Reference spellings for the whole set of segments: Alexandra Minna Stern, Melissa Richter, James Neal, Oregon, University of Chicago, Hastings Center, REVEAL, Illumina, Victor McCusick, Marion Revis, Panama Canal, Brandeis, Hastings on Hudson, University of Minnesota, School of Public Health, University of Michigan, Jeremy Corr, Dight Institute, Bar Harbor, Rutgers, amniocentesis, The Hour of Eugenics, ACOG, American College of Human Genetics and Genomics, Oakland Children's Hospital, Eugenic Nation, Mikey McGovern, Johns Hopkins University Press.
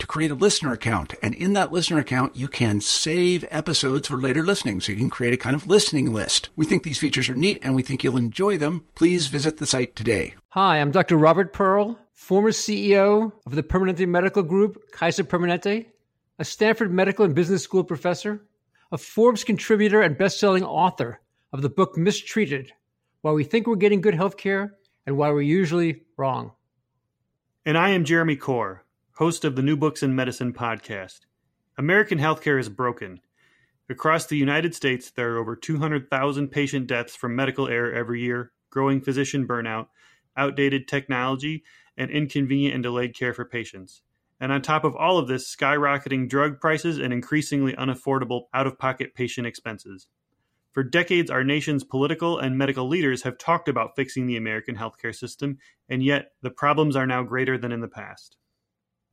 to create a listener account. And in that listener account, you can save episodes for later listening. So you can create a kind of listening list. We think these features are neat and we think you'll enjoy them. Please visit the site today. Hi, I'm Dr. Robert Pearl, former CEO of the Permanente Medical Group, Kaiser Permanente, a Stanford Medical and Business School professor, a Forbes contributor and best-selling author of the book Mistreated, Why We Think We're Getting Good Healthcare and Why We're Usually Wrong. And I am Jeremy Corr, host of the New Books in Medicine podcast. American healthcare is broken. Across the United States, there are over 200,000 patient deaths from medical error every year, growing physician burnout, outdated technology, and inconvenient and delayed care for patients. And on top of all of this, skyrocketing drug prices and increasingly unaffordable out-of-pocket patient expenses. For decades, our nation's political and medical leaders have talked about fixing the American healthcare system, and yet the problems are now greater than in the past.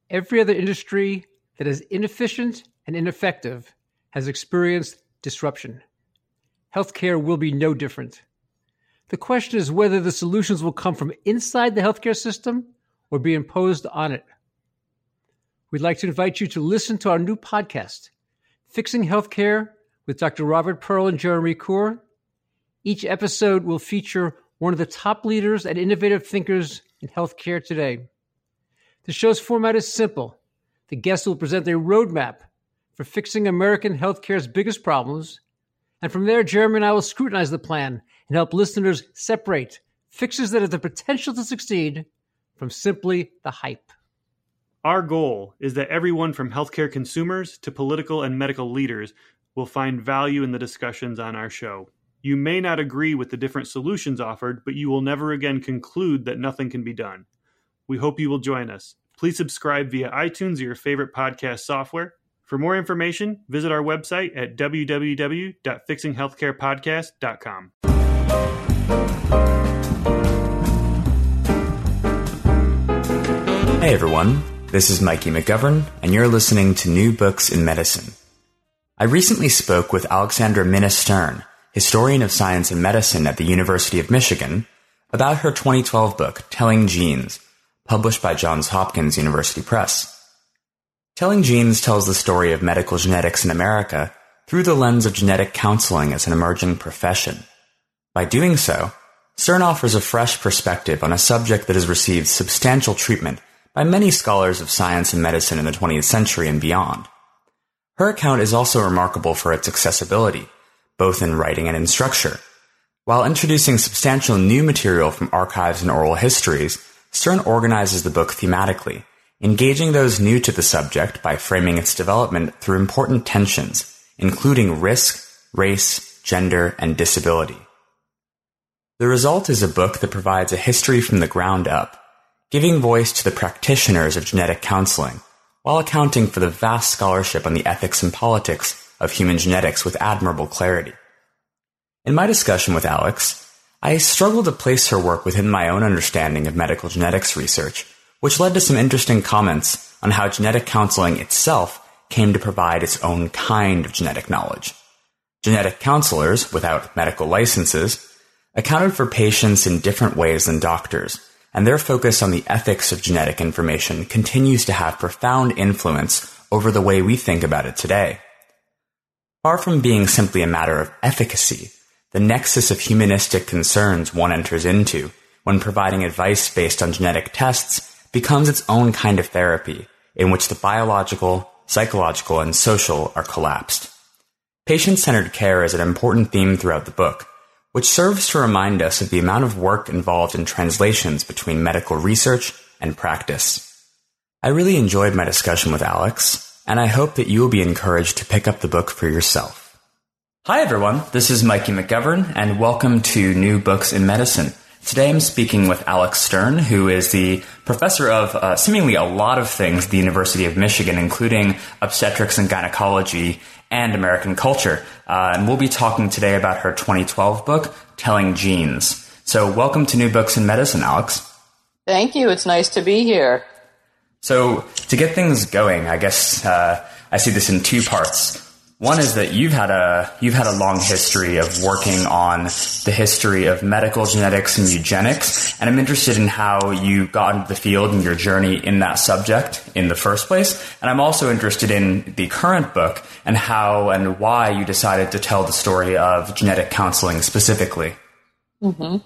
Every other industry that is inefficient and ineffective has experienced disruption. Healthcare will be no different. The question is whether the solutions will come from inside the healthcare system or be imposed on it. We'd like to invite you to listen to our new podcast, Fixing Healthcare with Dr. Robert Pearl and Jeremy Corr. Each episode will feature one of the top leaders and innovative thinkers in healthcare today. The show's format is simple. The guests will present a roadmap for fixing American healthcare's biggest problems. And from there, Jeremy and I will scrutinize the plan and help listeners separate fixes that have the potential to succeed from simply the hype. Our goal is that everyone from healthcare consumers to political and medical leaders will find value in the discussions on our show. You may not agree with the different solutions offered, but you will never again conclude that nothing can be done. We hope you will join us. Please subscribe via iTunes or your favorite podcast software. For more information, visit our website at www.fixinghealthcarepodcast.com. Hey everyone, this is Mikey McGovern, and you're listening to New Books in Medicine. I recently spoke with Alexandra Minna Stern, historian of science and medicine at the University of Michigan, about her 2012 book, Telling Genes, published by Johns Hopkins University Press. Telling Genes tells the story of medical genetics in America through the lens of genetic counseling as an emerging profession. By doing so, Stern offers a fresh perspective on a subject that has received substantial treatment by many scholars of science and medicine in the 20th century and beyond. Her account is also remarkable for its accessibility, both in writing and in structure. While introducing substantial new material from archives and oral histories, Stern organizes the book thematically, engaging those new to the subject by framing its development through important tensions, including risk, race, gender, and disability. The result is a book that provides a history from the ground up, giving voice to the practitioners of genetic counseling, while accounting for the vast scholarship on the ethics and politics of human genetics with admirable clarity. In my discussion with Alex, I struggled to place her work within my own understanding of medical genetics research, which led to some interesting comments on how genetic counseling itself came to provide its own kind of genetic knowledge. Genetic counselors, without medical licenses, accounted for patients in different ways than doctors, and their focus on the ethics of genetic information continues to have profound influence over the way we think about it today. Far from being simply a matter of efficacy, the nexus of humanistic concerns one enters into when providing advice based on genetic tests becomes its own kind of therapy in which the biological, psychological, and social are collapsed. Patient-centered care is an important theme throughout the book, which serves to remind us of the amount of work involved in translations between medical research and practice. I really enjoyed my discussion with Alex, and I hope that you will be encouraged to pick up the book for yourself. Hi everyone, this is Mikey McGovern, and welcome to New Books in Medicine. Today I'm speaking with Alex Stern, who is the professor of seemingly a lot of things at the University of Michigan, including obstetrics and gynecology and American culture. And we'll be talking today about her 2012 book, Telling Genes. So welcome to New Books in Medicine, Alex. Thank you. It's nice to be here. So to get things going, I guess I see this in two parts. One is that you've had a long history of working on the history of medical genetics and eugenics, and I'm interested in how you got into the field and your journey in that subject in the first place. And I'm also interested in the current book and how and why you decided to tell the story of genetic counseling specifically. Mm-hmm.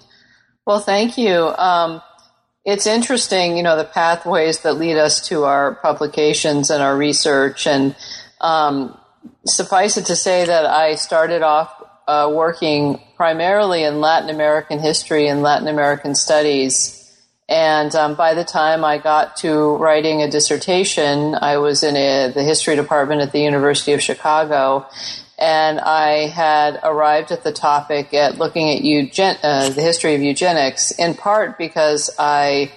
Well, thank you. It's interesting, you know, the pathways that lead us to our publications and our research, and suffice it to say that I started off working primarily in Latin American history and Latin American studies. And by the time I got to writing a dissertation, I was in the history department at the University of Chicago, and I had arrived at the topic at looking at the history of eugenics, in part because I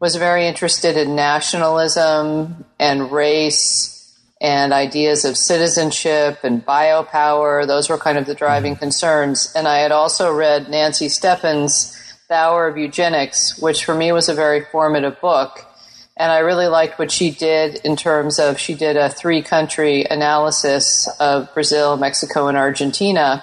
was very interested in nationalism and race and ideas of citizenship and biopower. Those were kind of the driving concerns. And I had also read Nancy Steffen's The Hour of Eugenics, which for me was a very formative book. And I really liked what she did in terms of she did a 3-country analysis of Brazil, Mexico, and Argentina.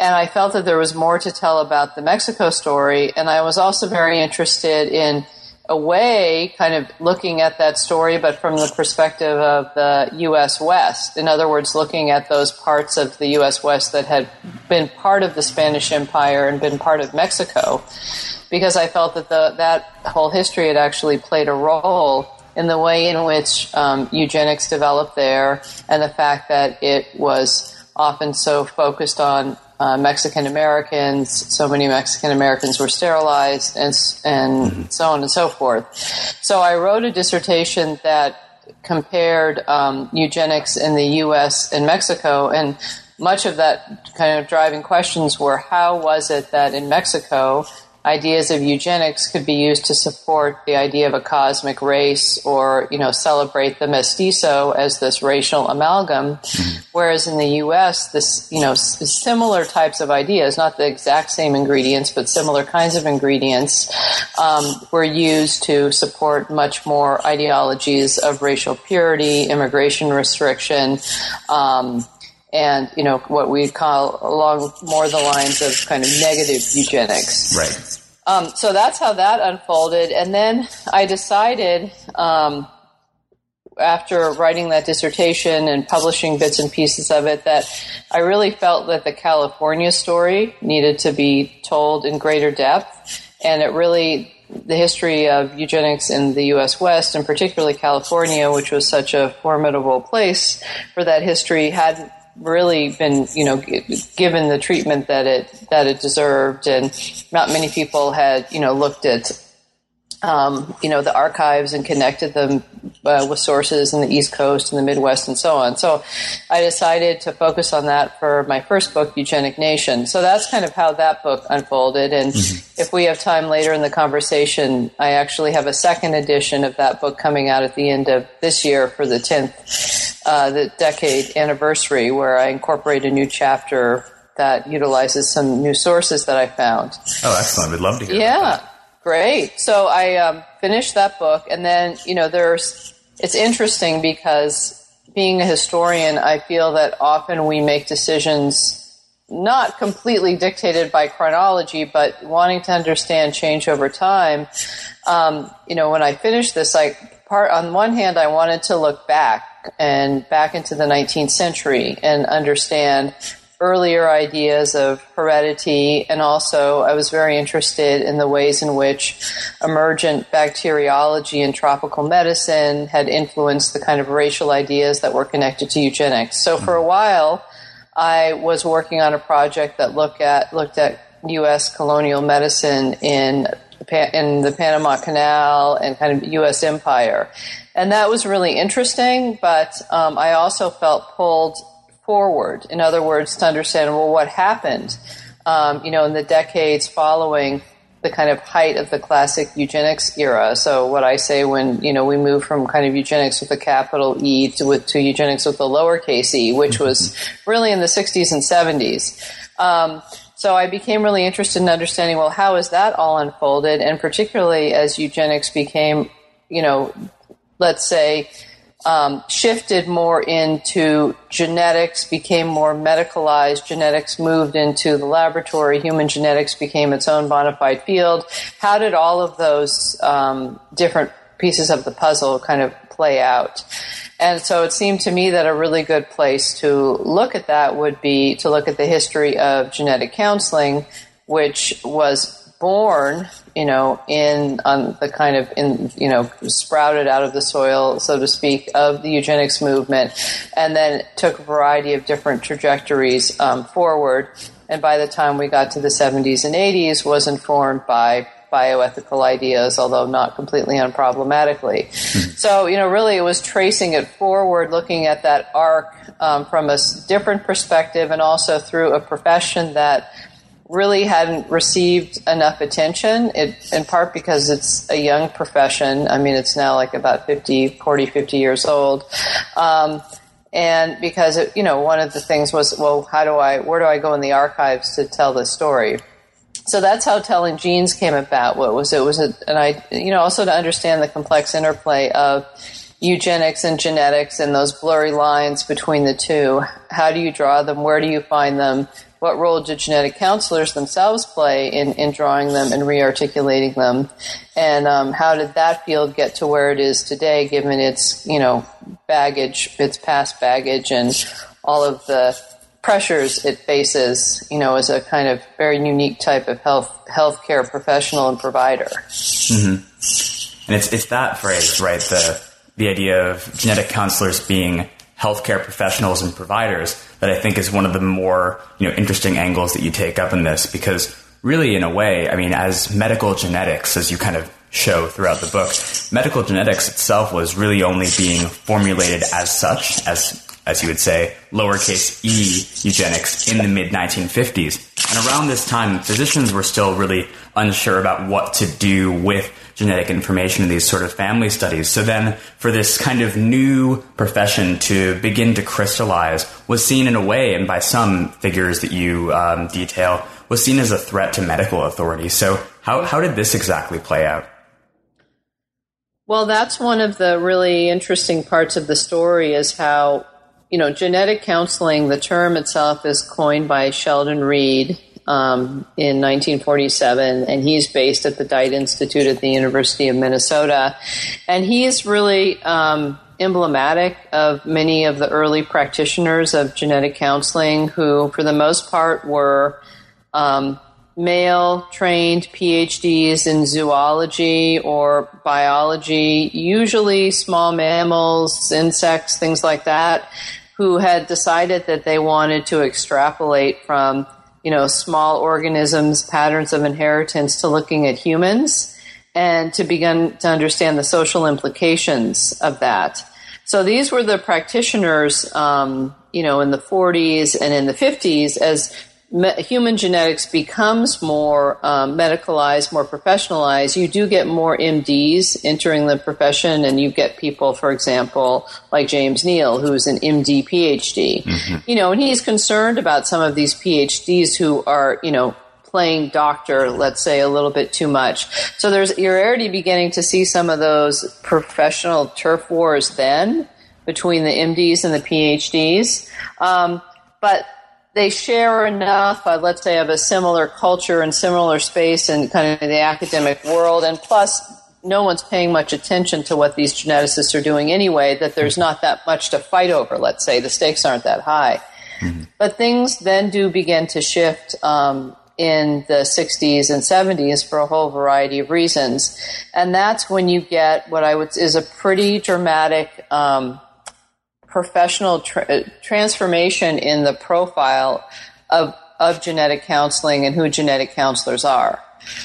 And I felt that there was more to tell about the Mexico story. And I was also very interested in away, kind of looking at that story, but from the perspective of the U.S. West. In other words, looking at those parts of the U.S. West that had been part of the Spanish Empire and been part of Mexico, because I felt that that whole history had actually played a role in the way in which eugenics developed there, and the fact that it was often so focused on Mexican Americans. So many Mexican Americans were sterilized, and so on and so forth. So I wrote a dissertation that compared eugenics in the U.S. and Mexico, and much of that kind of driving questions were, how was it that in Mexico ideas of eugenics could be used to support the idea of a cosmic race, or, you know, celebrate the mestizo as this racial amalgam, whereas in the U.S., this, you know, similar types of ideas, not the exact same ingredients, but similar kinds of ingredients, were used to support much more ideologies of racial purity, immigration restriction, and, you know, what we call along more the lines of kind of negative eugenics. Right. So that's how that unfolded. And then I decided, after writing that dissertation and publishing bits and pieces of it, that I really felt that the California story needed to be told in greater depth. And it really, the history of eugenics in the U.S. West, and particularly California, which was such a formidable place for that history, hadn't really been, you know, given the treatment that it deserved, and not many people had, you know, looked at, you know, the archives and connected them with sources in the East Coast and the Midwest and so on. So I decided to focus on that for my first book, Eugenic Nation. So that's kind of how that book unfolded. And if we have time later in the conversation, I actually have a second edition of that book coming out at the end of this year for the 10th, the decade anniversary, where I incorporate a new chapter that utilizes some new sources that I found. Oh, excellent. We'd love to hear about that. Great. So I finished that book, and then, you know, it's interesting because being a historian, I feel that often we make decisions not completely dictated by chronology, but wanting to understand change over time, when I finished this, on one hand, I wanted to look back into the 19th century and understand earlier ideas of heredity, and also I was very interested in the ways in which emergent bacteriology and tropical medicine had influenced the kind of racial ideas that were connected to eugenics. So for a while, I was working on a project that looked at U.S. colonial medicine in the Panama Canal and kind of U.S. empire. And that was really interesting, but I also felt pulled forward. In other words, to understand, well, what happened, in the decades following the kind of height of the classic eugenics era. So what I say when, we move from kind of eugenics with a capital E to eugenics with a lowercase e, which was really in the 60s and 70s. So I became really interested in understanding, well, how is that all unfolded? And particularly as eugenics became, shifted more into genetics, became more medicalized, genetics moved into the laboratory, human genetics became its own bona fide field. How did all of those different pieces of the puzzle kind of play out? And so it seemed to me that a really good place to look at that would be to look at the history of genetic counseling, which was born, sprouted out of the soil, so to speak, of the eugenics movement, and then took a variety of different trajectories forward. And by the time we got to the 70s and 80s, was informed by bioethical ideas, although not completely unproblematically. So, really it was tracing it forward, looking at that arc from a different perspective and also through a profession that really hadn't received enough attention, in part because it's a young profession. I mean, it's now like about 50 years old. And because, one of the things was, well, where do I go in the archives to tell this story? So that's how Telling Genes came about. Also to understand the complex interplay of eugenics and genetics and those blurry lines between the two. How do you draw them? Where do you find them? What role did genetic counselors themselves play in drawing them and rearticulating them? And how did that field get to where it is today, given its, baggage, its past baggage and all of the pressures it faces, as a kind of very unique type of healthcare professional and provider. Mm-hmm. And it's that phrase, right? The idea of genetic counselors being healthcare professionals and providers that I think is one of the more, interesting angles that you take up in this, because really in a way, I mean, as medical genetics, as you kind of show throughout the book, medical genetics itself was really only being formulated as such, as you would say, lowercase e eugenics in the mid-1950s. And around this time, physicians were still really unsure about what to do with genetic information in these sort of family studies. So then for this kind of new profession to begin to crystallize was seen in a way, and by some figures that you detail, was seen as a threat to medical authority. So how did this exactly play out? Well, that's one of the really interesting parts of the story is how, genetic counseling, the term itself is coined by Sheldon Reed in 1947, and he's based at the Dight Institute at the University of Minnesota. And he is really emblematic of many of the early practitioners of genetic counseling who, for the most part, were male-trained PhDs in zoology or biology, usually small mammals, insects, things like that, who had decided that they wanted to extrapolate from, small organisms, patterns of inheritance to looking at humans and to begin to understand the social implications of that. So these were the practitioners, in the 40s and in the 50s as human genetics becomes more medicalized, more professionalized. You do get more MDs entering the profession, and you get people, for example, like James Neal, who's an MD PhD. Mm-hmm. And he's concerned about some of these PhDs who are, playing doctor, let's say, a little bit too much. So you're already beginning to see some of those professional turf wars then between the MDs and the PhDs. But they share enough, let's say, of a similar culture and similar space in kind of the academic world, and plus no one's paying much attention to what these geneticists are doing anyway, that there's not that much to fight over, let's say. The stakes aren't that high. Mm-hmm. But things then do begin to shift in the 60s and 70s for a whole variety of reasons. And that's when you get what I would say is a pretty dramatic professional transformation in the profile of genetic counseling and who genetic counselors are.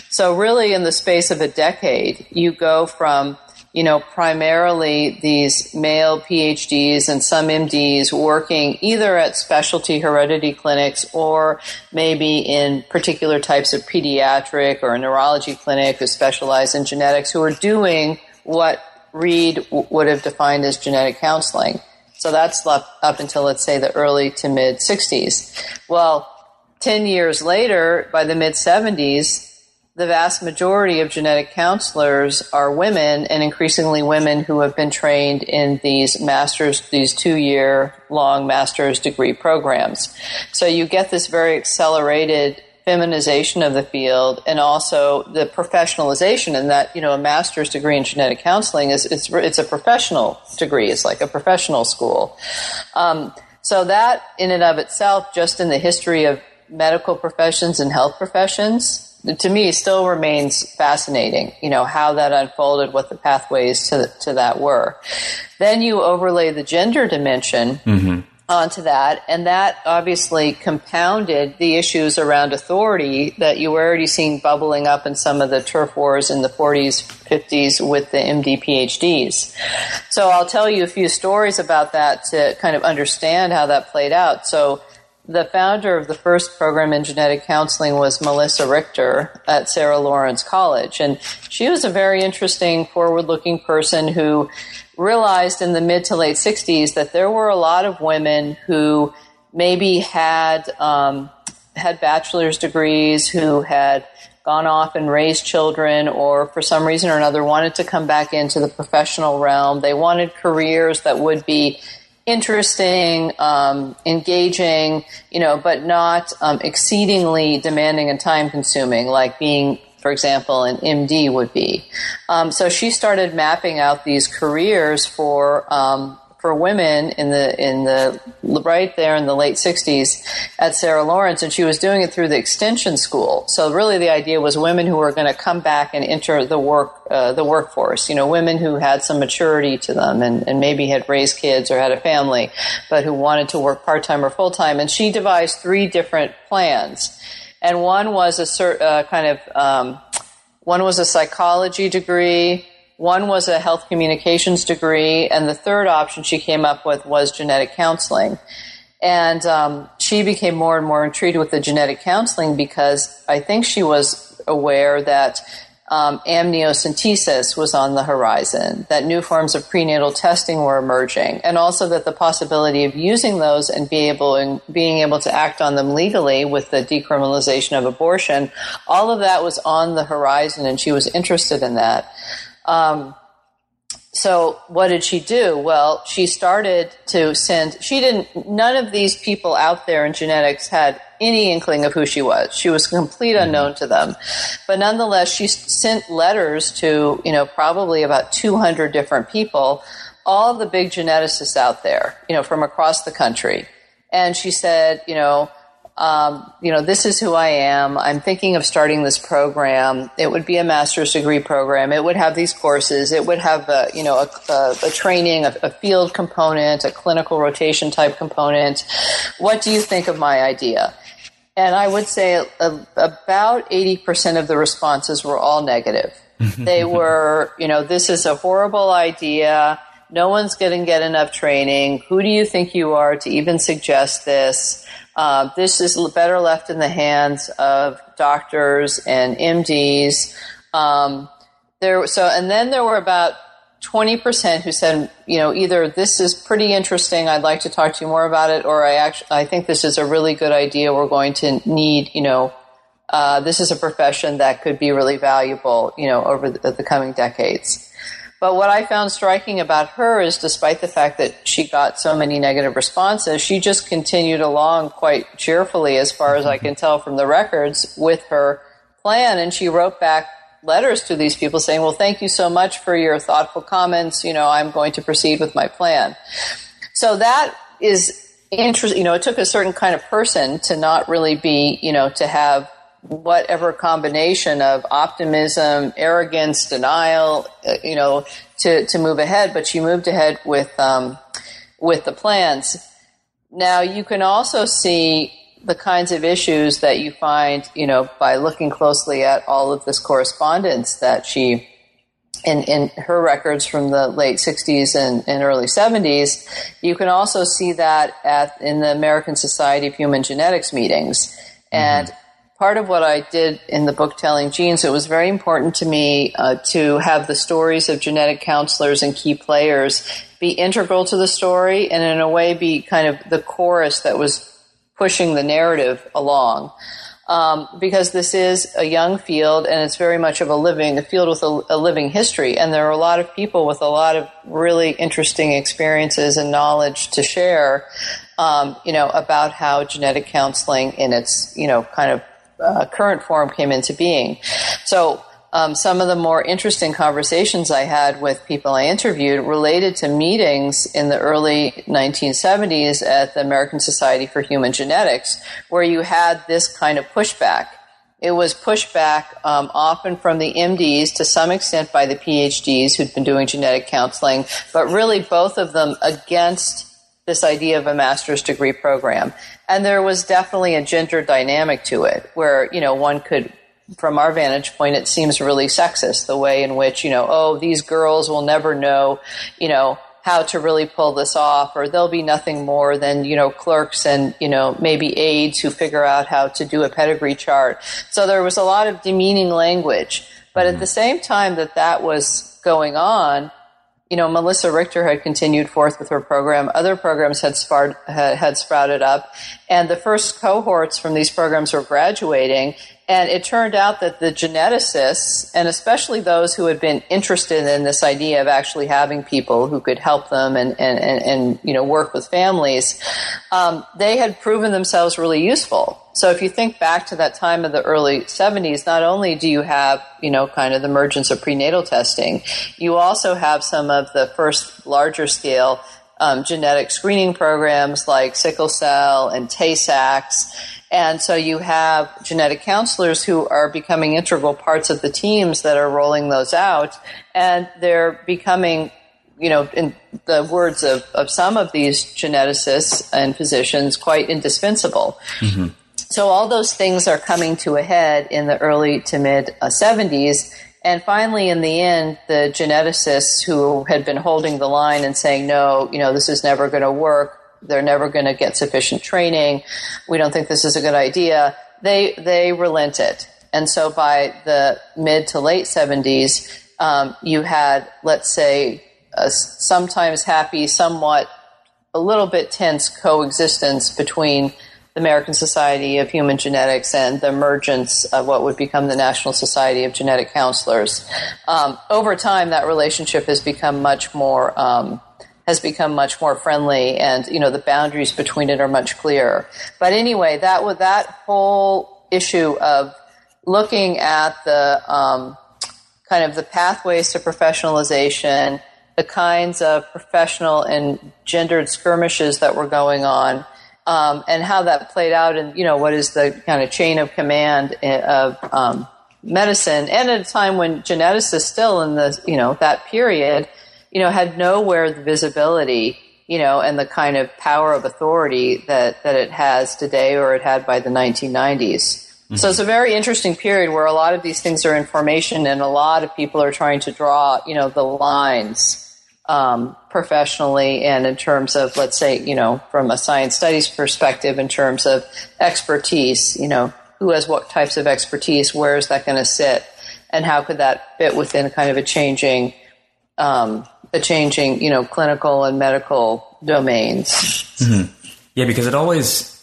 So really in the space of a decade, you go from, you know, primarily these male PhDs and some MDs working either at specialty heredity clinics or maybe in particular types of pediatric or a neurology clinic who specialize in genetics, who are doing what Reed would have defined as genetic counseling. So that's up until, let's say, the early to mid 60s. Well, 10 years later, by the mid 70s, the vast majority of genetic counselors are women, and increasingly women who have been trained in these 2-year long master's degree programs. So you get this very accelerated feminization of the field, and also the professionalization, and that, you know, a master's degree in genetic counseling is it's a professional degree. It's like a professional school. So that in and of itself, just in the history of medical professions and health professions, to me, still remains fascinating, you know, how that unfolded, what the pathways to that were. Then you overlay the gender dimension onto that, and that obviously compounded the issues around authority that you were already seeing bubbling up in some of the turf wars in the 40s, 50s with the MD PhDs. So I'll tell you a few stories about that to kind of understand how that played out. So the founder of the first program in genetic counseling was Melissa Richter at Sarah Lawrence College. And she was a very interesting, forward-looking person who realized in the mid to late 60s that there were a lot of women who maybe had bachelor's degrees, who had gone off and raised children, or for some reason or another wanted to come back into the professional realm. They wanted careers that would be interesting, engaging, you know, but not exceedingly demanding and time-consuming, like being, for example, an MD would be. So she started mapping out these careers for women in the late 60s at Sarah Lawrence, and she was doing it through the extension school. So really the idea was women who were going to come back and enter the workforce, you know, women who had some maturity to them and maybe had raised kids or had a family, but who wanted to work part-time or full-time. And she devised 3 different plans. And one was a psychology degree, one was a health communications degree, and the third option she came up with was genetic counseling. And she became more and more intrigued with the genetic counseling because I think she was aware that amniocentesis was on the horizon, that new forms of prenatal testing were emerging, and also that the possibility of using those and being able to act on them legally with the decriminalization of abortion, all of that was on the horizon, and she was interested in that. So what did she do? Well, she started to none of these people out there in genetics had any inkling of who she was. She was complete unknown to them. But nonetheless, she sent letters to, you know, probably about 200 different people, all the big geneticists out there, you know, from across the country. And she said, this is who I am. I'm thinking of starting this program. It would be a master's degree program. It would have these courses. It would have a training, a field component, a clinical rotation type component. What do you think of my idea? And I would say about 80% of the responses were all negative. They were, you know, this is a horrible idea. No one's going to get enough training. Who do you think you are to even suggest this? This is better left in the hands of doctors and MDs. Then there were about 20% who said, you know, either this is pretty interesting, I'd like to talk to you more about it, or I think this is a really good idea. We're going to need, you know, this is a profession that could be really valuable, you know, over the coming decades. But what I found striking about her is despite the fact that she got so many negative responses, she just continued along quite cheerfully, as far as I can tell from the records, with her plan. And she wrote back letters to these people saying, well, thank you so much for your thoughtful comments. You know, I'm going to proceed with my plan. So that is interesting. You know, it took a certain kind of person to not really be, you know, to have whatever combination of optimism, arrogance, denial, you know, to move ahead. But she moved ahead with the plans. Now, you can also see the kinds of issues that you find, you know, by looking closely at all of this correspondence that she, in her records from the late 60s and early 70s, you can also see that in the American Society of Human Genetics meetings. And part of what I did in the book Telling Genes, it was very important to me to have the stories of genetic counselors and key players be integral to the story and in a way be kind of the chorus that was pushing the narrative along. Because this is a young field and it's very much of a field with a living history. And there are a lot of people with a lot of really interesting experiences and knowledge to share, you know, about how genetic counseling in its, you know, kind of current form came into being. So some of the more interesting conversations I had with people I interviewed related to meetings in the early 1970s at the American Society for Human Genetics, where you had this kind of pushback. It was pushback often from the MDs, to some extent by the PhDs who'd been doing genetic counseling, but really both of them against this idea of a master's degree program. And there was definitely a gender dynamic to it where, you know, one could, from our vantage point, it seems really sexist, the way in which, you know, oh, these girls will never know, you know, how to really pull this off, or they'll be nothing more than, you know, clerks and, you know, maybe aides who figure out how to do a pedigree chart. So there was a lot of demeaning language. But at the same time that was going on, you know, Melissa Richter had continued forth with her program. Other programs had sprouted up, and the first cohorts from these programs were graduating. And it turned out that the geneticists, and especially those who had been interested in this idea of actually having people who could help them and you know, work with families, they had proven themselves really useful. So if you think back to that time of the early 70s, not only do you have, you know, kind of the emergence of prenatal testing, you also have some of the first larger scale genetic screening programs like sickle cell and Tay-Sachs. And so you have genetic counselors who are becoming integral parts of the teams that are rolling those out. And they're becoming, you know, in the words of some of these geneticists and physicians, quite indispensable. Mm-hmm. So all those things are coming to a head in the early to mid 70s. And finally, in the end, the geneticists who had been holding the line and saying, no, you know, this is never going to work. They're never going to get sufficient training. We don't think this is a good idea. They relented. And so by the mid to late 70s, you had, let's say, a sometimes happy, somewhat a little bit tense coexistence between the American Society of Human Genetics and the emergence of what would become the National Society of Genetic Counselors. Over time, that relationship has become much more friendly, and, you know, the boundaries between it are much clearer. But anyway, that whole issue of looking at the kind of the pathways to professionalization, the kinds of professional and gendered skirmishes that were going on, and how that played out in, you know, what is the kind of chain of command of medicine, and at a time when geneticists still in the, you know, that period, you know, had nowhere the visibility, you know, and the kind of power of authority that it has today or it had by the 1990s. Mm-hmm. So it's a very interesting period where a lot of these things are in formation and a lot of people are trying to draw, you know, the lines professionally and in terms of, let's say, you know, from a science studies perspective in terms of expertise, you know, who has what types of expertise, where is that going to sit, and how could that fit within kind of a changing, you know, clinical and medical domains. Mm-hmm. Yeah, because it always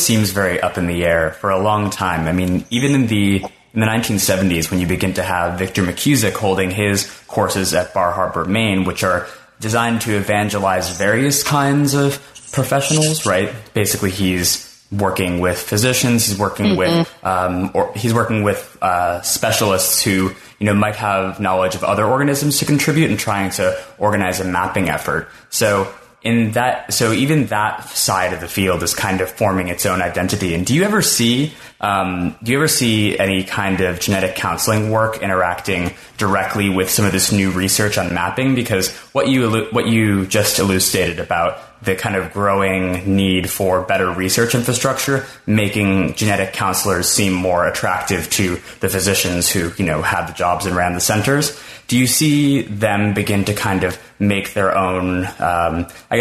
seems very up in the air for a long time. I mean, even in the In the 1970s, when you begin to have Victor McCusick holding his courses at Bar Harbor, Maine, which are designed to evangelize various kinds of professionals, right? Basically, he's working with physicians, he's working with, or he's working with specialists who, you know, might have knowledge of other organisms to contribute, and trying to organize a mapping effort. So in that, so even that side of the field is kind of forming its own identity. And do you ever see, any kind of genetic counseling work interacting directly with some of this new research on mapping? Because what you just elucidated about the kind of growing need for better research infrastructure, making genetic counselors seem more attractive to the physicians who, you know, had the jobs and ran the centers. Do you see them begin to kind of make their own,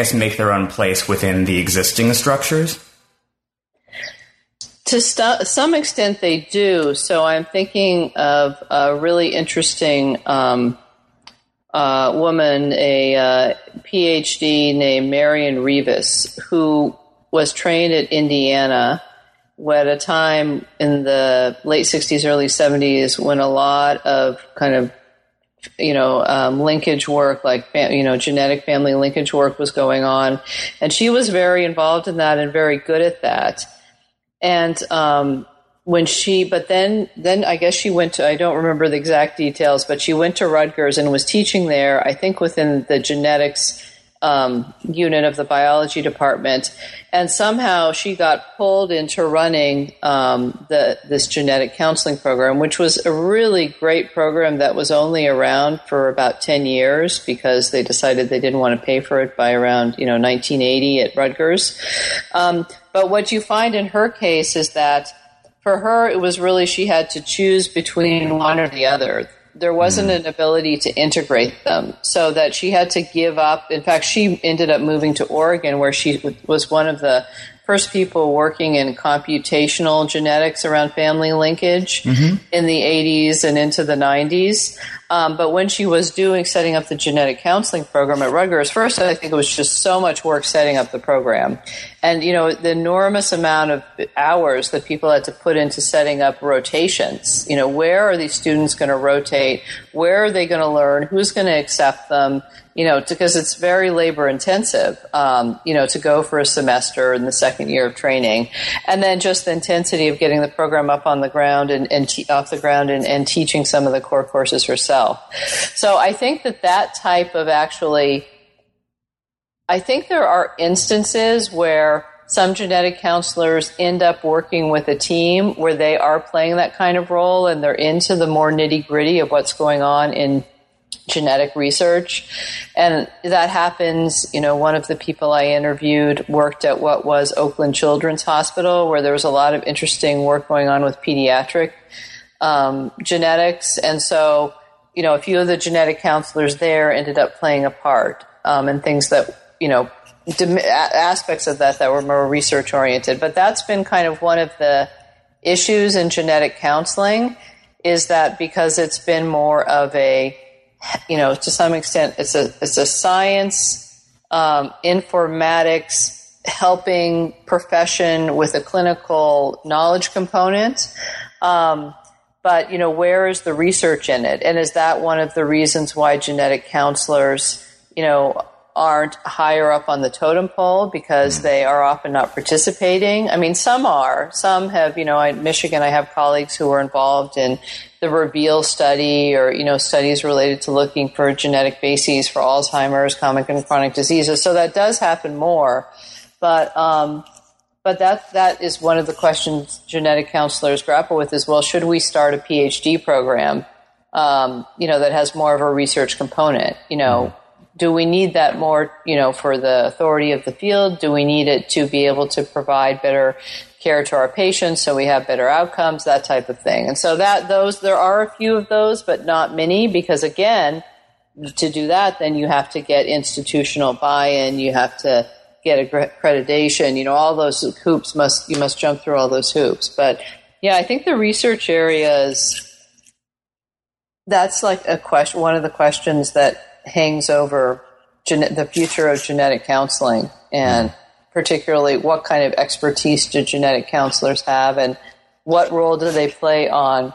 make their own place within the existing structures? To some extent, they do. So I'm thinking of a really interesting woman, a PhD named Marion Revis, who was trained at Indiana at a time in the late 60s, early 70s when a lot of kind of, you know, linkage work, like, you know, genetic family linkage work was going on. And she was very involved in that and very good at that. And then I guess she went to, I don't remember the exact details, but she went to Rutgers and was teaching there, I think within the genetics unit of the biology department. And somehow she got pulled into running this genetic counseling program, which was a really great program that was only around for about 10 years because they decided they didn't want to pay for it by around, you know, 1980 at Rutgers. But what you find in her case is that for her, it was really she had to choose between one or the other. There wasn't an ability to integrate them, so that she had to give up. In fact, she ended up moving to Oregon, where she was one of the first people working in computational genetics around family linkage in the 80s and into the 90s. But when she was setting up the genetic counseling program at Rutgers, first, I think it was just so much work setting up the program. And, you know, the enormous amount of hours that people had to put into setting up rotations. You know, where are these students going to rotate? Where are they going to learn? Who's going to accept them? You know, because it's very labor intensive, you know, to go for a semester in the second year of training. And then just the intensity of getting the program up on the ground and off the ground and teaching some of the core courses herself. So I think that type of I think there are instances where some genetic counselors end up working with a team where they are playing that kind of role and they're into the more nitty-gritty of what's going on in genetic research. And that happens, you know, one of the people I interviewed worked at what was Oakland Children's Hospital, where there was a lot of interesting work going on with pediatric genetics. And so, you know, a few of the genetic counselors there ended up playing a part in things that, you know, aspects of that were more research oriented. But that's been kind of one of the issues in genetic counseling, is that because it's been more of a, you know, to some extent, it's a science, informatics, helping profession with a clinical knowledge component. But, you know, where is the research in it? And is that one of the reasons why genetic counselors, you know, aren't higher up on the totem pole, because they are often not participating? I mean, some have, you know, in Michigan, I have colleagues who are involved in the REVEAL study, or, you know, studies related to looking for genetic bases for Alzheimer's, common and chronic diseases. So that does happen more, but that is one of the questions genetic counselors grapple with is, well, should we start a PhD program, you know, that has more of a research component, you know? Do we need that more, you know, for the authority of the field? Do we need it to be able to provide better care to our patients so we have better outcomes, that type of thing? And so there are a few of those, but not many, because again, to do that, then you have to get institutional buy-in, you have to get accreditation, you know, all those hoops you must jump through all those hoops. But yeah, I think the research areas, that's like a question, one of the questions that hangs over the future of genetic counseling, and particularly what kind of expertise do genetic counselors have, and what role do they play on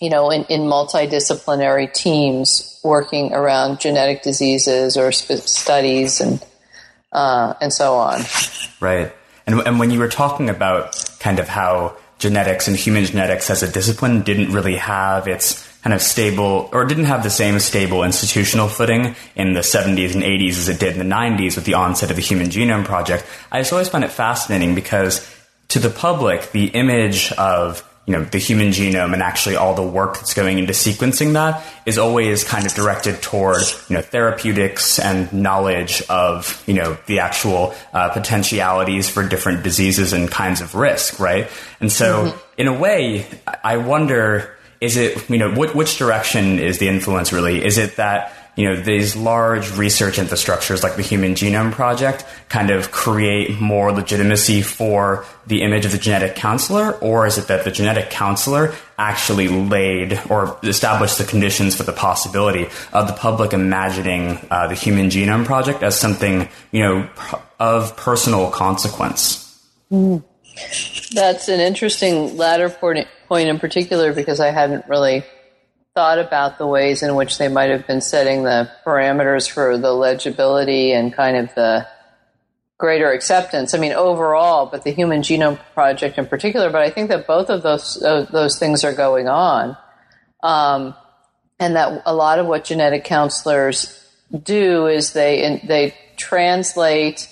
you know, in multidisciplinary teams working around genetic diseases or studies and so on. Right. And when you were talking about kind of how genetics and human genetics as a discipline didn't really have its kind of stable, or didn't have the same stable institutional footing in the 70s and 80s as it did in the 90s with the onset of the Human Genome Project, I just always find it fascinating because to the public, the image of, you know, the human genome and actually all the work that's going into sequencing that is always kind of directed toward, you know, therapeutics and knowledge of, you know, the actual potentialities for different diseases and kinds of risk, right? And so in a way, I wonder, is it, you know, which direction is the influence really? Is it that, you know, these large research infrastructures like the Human Genome Project kind of create more legitimacy for the image of the genetic counselor? Or is it that the genetic counselor actually laid or established the conditions for the possibility of the public imagining the Human Genome Project as something, you know, of personal consequence? That's an interesting latter point in particular, because I hadn't really thought about the ways in which they might have been setting the parameters for the legibility and kind of the greater acceptance. I mean, overall, but the Human Genome Project in particular, but I think that both of those things are going on. And that a lot of what genetic counselors do is they translate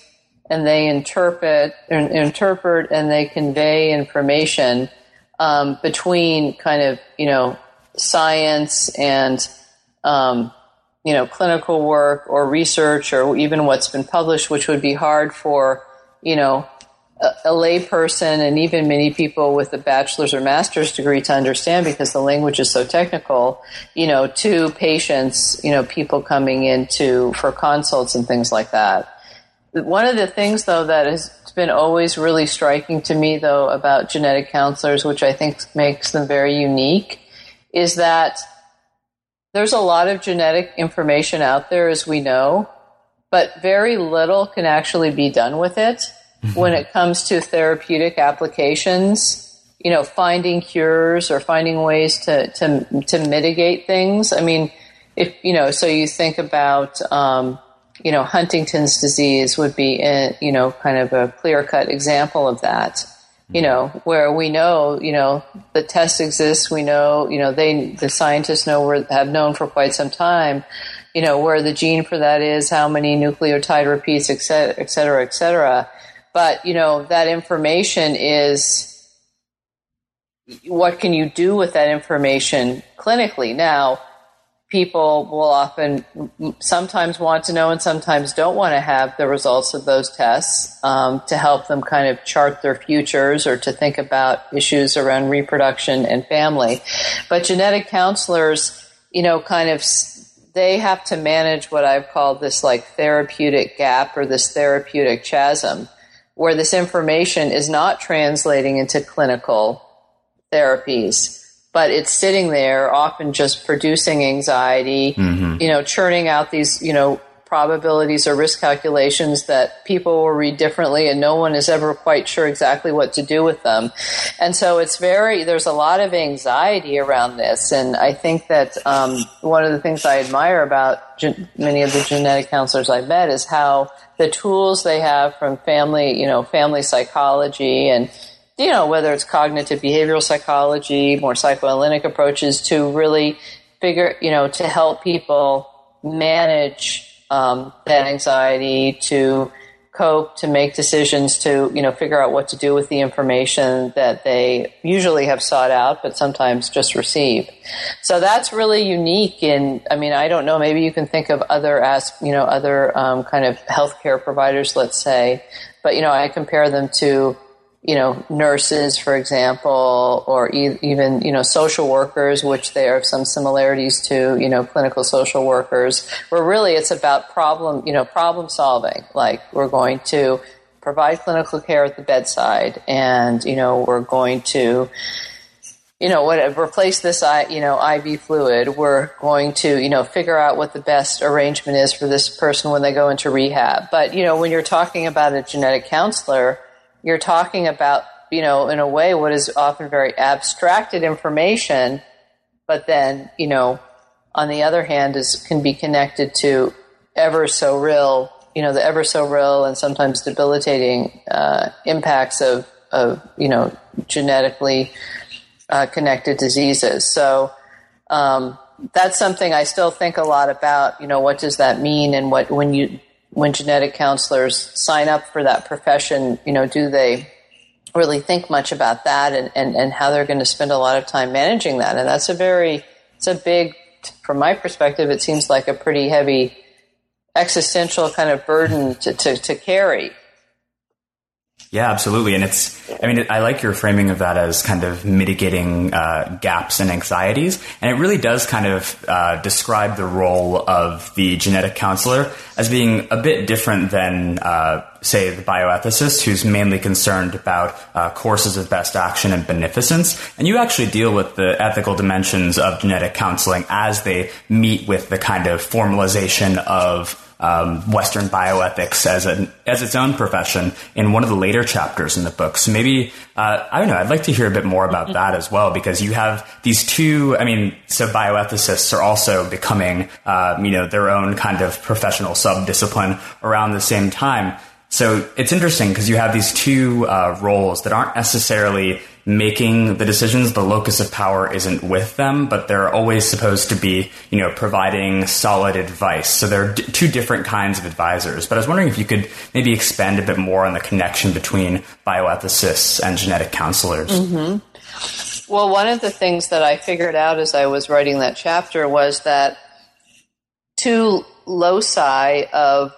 and they interpret and they convey information between kind of, you know, science and, you know, clinical work or research or even what's been published, which would be hard for, you know, a lay person and even many people with a bachelor's or master's degree to understand because the language is so technical, you know, to patients, you know, people coming in for consults and things like that. One of the things, though, that has been always really striking to me, though, about genetic counselors, which I think makes them very unique, is that there's a lot of genetic information out there, as we know, but very little can actually be done with it when it comes to therapeutic applications, you know, finding cures or finding ways to mitigate things. I mean, if, you know, so you think about, you know, Huntington's disease would be, you know, kind of a clear-cut example of that. You know, where we know, you know, the test exists, we know, you know, the scientists have known for quite some time, you know, where the gene for that is, how many nucleotide repeats, et cetera, et cetera, et cetera. But, you know, that information is, what can you do with that information clinically? Now, people will often sometimes want to know and sometimes don't want to have the results of those tests to help them kind of chart their futures or to think about issues around reproduction and family. But genetic counselors, you know, kind of, they have to manage what I've called this like therapeutic gap or this therapeutic chasm where this information is not translating into clinical therapies, but it's sitting there often just producing anxiety, you know, churning out these, you know, probabilities or risk calculations that people will read differently and no one is ever quite sure exactly what to do with them. And so it's there's a lot of anxiety around this. And I think that one of the things I admire about many of the genetic counselors I've met is how the tools they have from family, you know, family psychology and, you know, whether it's cognitive behavioral psychology, more psychoanalytic approaches to really figure, you know, to help people manage that anxiety, to cope, to make decisions, to, you know, figure out what to do with the information that they usually have sought out, but sometimes just receive. So that's really unique. And I mean, I don't know, maybe you can think of other kind of healthcare providers, let's say, but, you know, I compare them to, you know, nurses, for example, or even, you know, social workers, which there are some similarities to, you know, clinical social workers, where really it's about problem solving. Like, we're going to provide clinical care at the bedside and, you know, we're going to, you know, replace this, you know, IV fluid. We're going to, you know, figure out what the best arrangement is for this person when they go into rehab. But, you know, when you're talking about a genetic counselor, you're talking about, you know, in a way, what is often very abstracted information But then, you know, on the other hand, can be connected to ever so real, you know, the ever so real and sometimes debilitating impacts of you know, genetically connected diseases. So that's something I still think a lot about. You know, what does that mean, and what when genetic counselors sign up for that profession, you know, do they really think much about that and how they're going to spend a lot of time managing that? And that's it's a big, from my perspective, it seems like a pretty heavy existential kind of burden to carry. Yeah, absolutely. And I like your framing of that as kind of mitigating gaps and anxieties. And it really does kind of describe the role of the genetic counselor as being a bit different than, say, the bioethicist, who's mainly concerned about courses of best action and beneficence. And you actually deal with the ethical dimensions of genetic counseling as they meet with the kind of formalization of Western bioethics as its own profession in one of the later chapters in the book. So maybe, I'd like to hear a bit more about that as well, because you have these two, bioethicists are also becoming, their own kind of professional sub-discipline around the same time. So it's interesting because you have these two roles that aren't necessarily making the decisions. The locus of power isn't with them, but they're always supposed to be, you know, providing solid advice. So there are two different kinds of advisors. But I was wondering if you could maybe expand a bit more on the connection between bioethicists and genetic counselors. Mm-hmm. Well, one of the things that I figured out as I was writing that chapter was that two loci of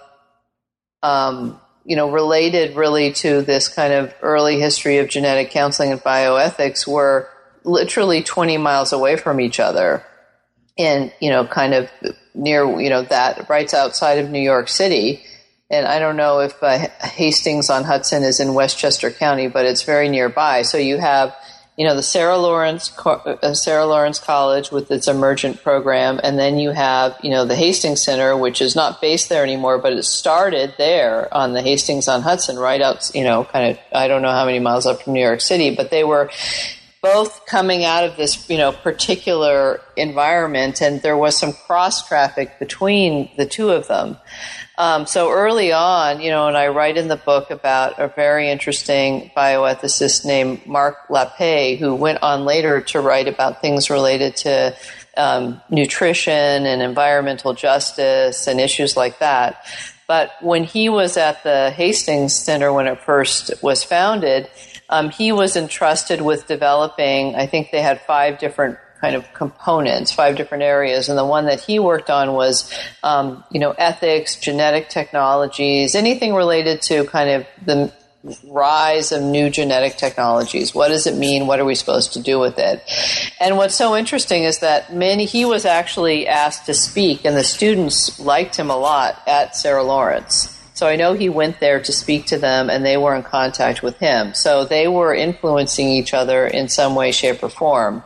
related really to this kind of early history of genetic counseling and bioethics were literally 20 miles away from each other and, you know, kind of near, you know, that right outside of New York City. And I don't know if Hastings on Hudson is in Westchester County, but it's very nearby. So you have, you know, the Sarah Lawrence College with its emergent program. And then you have, you know, the Hastings Center, which is not based there anymore, but it started there on the Hastings on Hudson, right out, you know, kind of, I don't know how many miles up from New York City, but they were both coming out of this, you know, particular environment. And there was some cross traffic between the two of them. So early on, you know, and I write in the book about a very interesting bioethicist named Mark Lappé, who went on later to write about things related to nutrition and environmental justice and issues like that. But when he was at the Hastings Center when it first was founded, he was entrusted with developing, I think they had 5 different kind of components, 5 different areas. And the one that he worked on was, ethics, genetic technologies, anything related to kind of the rise of new genetic technologies. What does it mean? What are we supposed to do with it? And what's so interesting is that he was actually asked to speak, and the students liked him a lot at Sarah Lawrence. So I know he went there to speak to them, and they were in contact with him. So they were influencing each other in some way, shape, or form.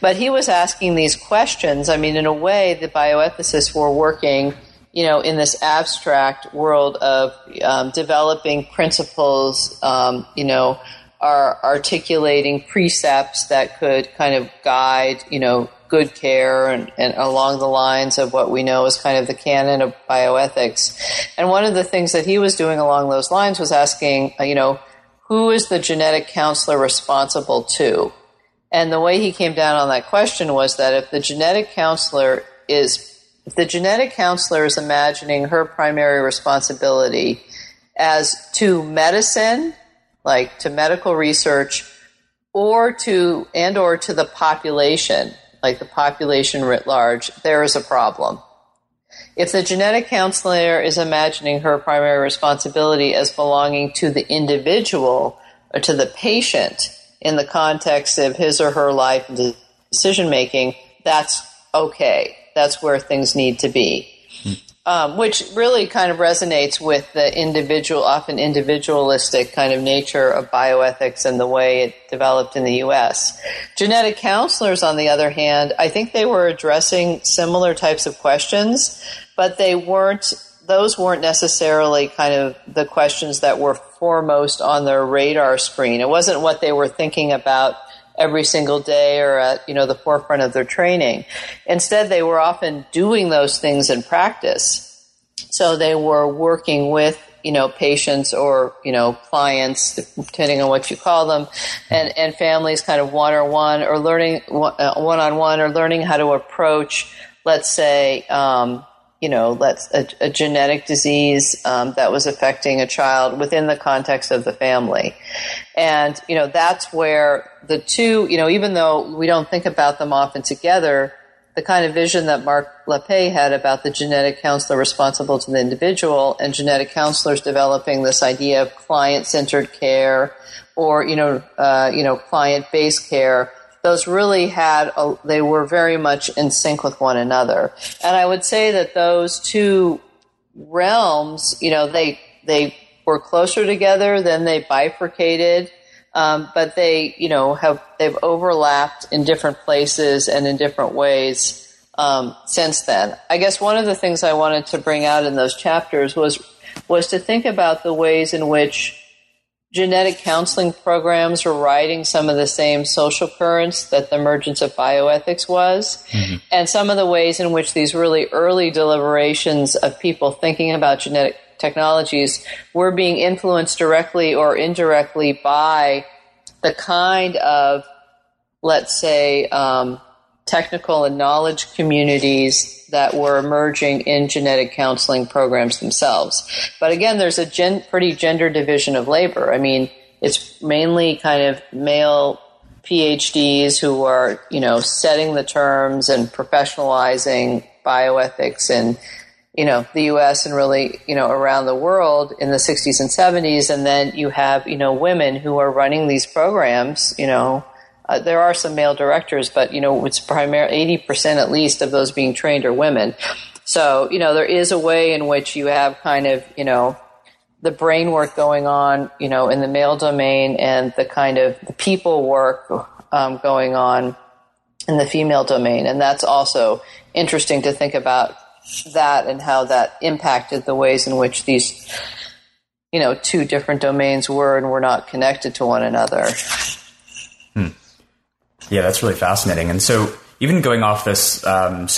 But he was asking these questions. I mean, in a way, the bioethicists were working, you know, in this abstract world of developing principles, are articulating precepts that could kind of guide, you know, good care and along the lines of what we know is kind of the canon of bioethics. And one of the things that he was doing along those lines was asking, you know, who is the genetic counselor responsible to? And the way he came down on that question was that if the genetic counselor is imagining her primary responsibility as to medicine, like to medical research, or to the population, like the population writ large, there is a problem. If the genetic counselor is imagining her primary responsibility as belonging to the individual or to the patient in the context of his or her life and decision-making, that's okay. That's where things need to be, which really kind of resonates with the often individualistic kind of nature of bioethics and the way it developed in the U.S. Genetic counselors, on the other hand, I think they were addressing similar types of questions, but those weren't necessarily kind of the questions that were foremost on their radar screen. It wasn't what they were thinking about every single day or at, you know, the forefront of their training. Instead, they were often doing those things in practice. So they were working with, you know, patients or, you know, clients, depending on what you call them, and families kind of one-on-one or learning one-on-one or learning how to approach, let's say, a genetic disease that was affecting a child within the context of the family. And, you know, that's where the two, you know, even though we don't think about them often together, the kind of vision that Mark Lappé had about the genetic counselor responsible to the individual and genetic counselors developing this idea of client-centered care or, client-based care, those really they were very much in sync with one another. And I would say that those two realms, you know, they were closer together, then they bifurcated, but they, you know, they've overlapped in different places and in different ways since then. I guess one of the things I wanted to bring out in those chapters was to think about the ways in which genetic counseling programs were riding some of the same social currents that the emergence of bioethics was, mm-hmm. and some of the ways in which these really early deliberations of people thinking about genetic technologies were being influenced directly or indirectly by the kind of, let's say, technical and knowledge communities that were emerging in genetic counseling programs themselves. But again, there's a pretty gender division of labor. I mean, it's mainly kind of male PhDs who are, you know, setting the terms and professionalizing bioethics in, you know, the U.S. and really, you know, around the world in the 60s and 70s. And then you have, you know, women who are running these programs, you know. There are some male directors, but, you know, it's primarily 80% at least of those being trained are women. So, you know, there is a way in which you have kind of, you know, the brain work going on, you know, in the male domain and the kind of the people work going on in the female domain. And that's also interesting to think about that and how that impacted the ways in which these, you know, two different domains were and were not connected to one another. Hmm. Yeah, that's really fascinating. And so even going off this, kind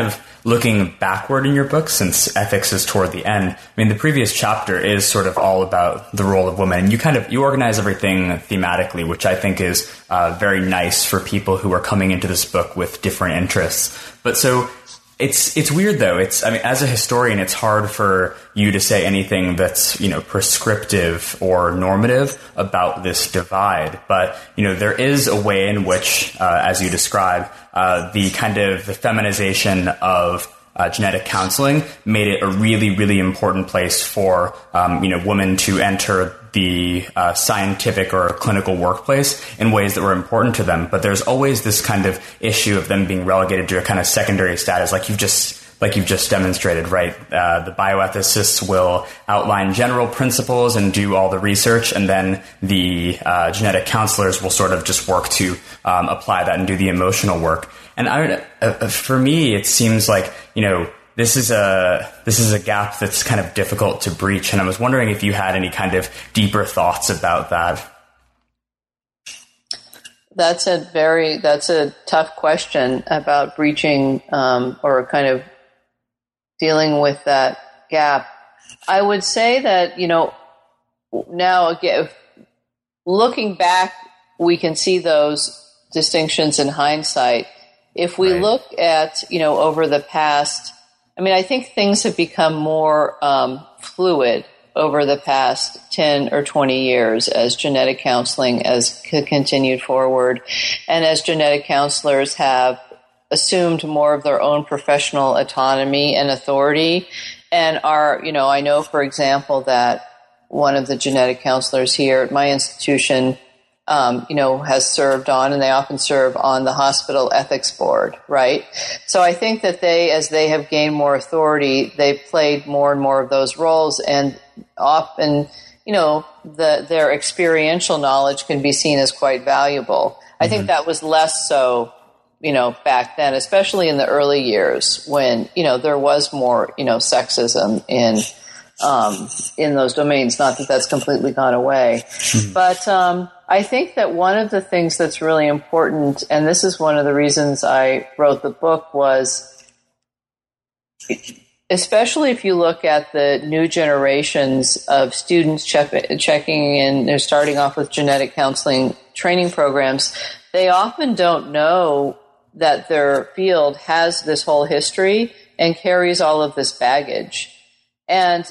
of looking backward in your book, since ethics is toward the end, I mean, the previous chapter is sort of all about the role of women. And you organize everything thematically, which I think is very nice for people who are coming into this book with different interests. But so it's weird, though. As a historian, it's hard for you to say anything that's, you know, prescriptive or normative about this divide. But, you know, there is a way in which, as you describe, the feminization of genetic counseling made it a really, really important place for, women to enter the scientific or clinical workplace in ways that were important to them. But there's always this kind of issue of them being relegated to a kind of secondary status, like you've just demonstrated, right? The bioethicists will outline general principles and do all the research, and then the genetic counselors will sort of just work to apply that and do the emotional work. And for me, it seems like, you know, this is a gap that's kind of difficult to breach. And I was wondering if you had any kind of deeper thoughts about that. That's a tough question about breaching or kind of dealing with that gap. I would say that, you know, now again, looking back, we can see those distinctions in hindsight. If we look at, you know, over the past, I mean, I think things have become more fluid over the past 10 or 20 years as genetic counseling has continued forward and as genetic counselors have assumed more of their own professional autonomy and authority and are, you know, I know, for example, that one of the genetic counselors here at my institution has served on, and they often serve on the hospital ethics board, right? So I think that as they have gained more authority, they've played more and more of those roles, and often, you know, their experiential knowledge can be seen as quite valuable. Mm-hmm. I think that was less so, you know, back then, especially in the early years when, you know, there was more, you know, sexism in in those domains. Not that that's completely gone away. Mm-hmm. But I think that one of the things that's really important, and this is one of the reasons I wrote the book, was especially if you look at the new generations of students checking in, they're starting off with genetic counseling training programs, they often don't know that their field has this whole history and carries all of this baggage. And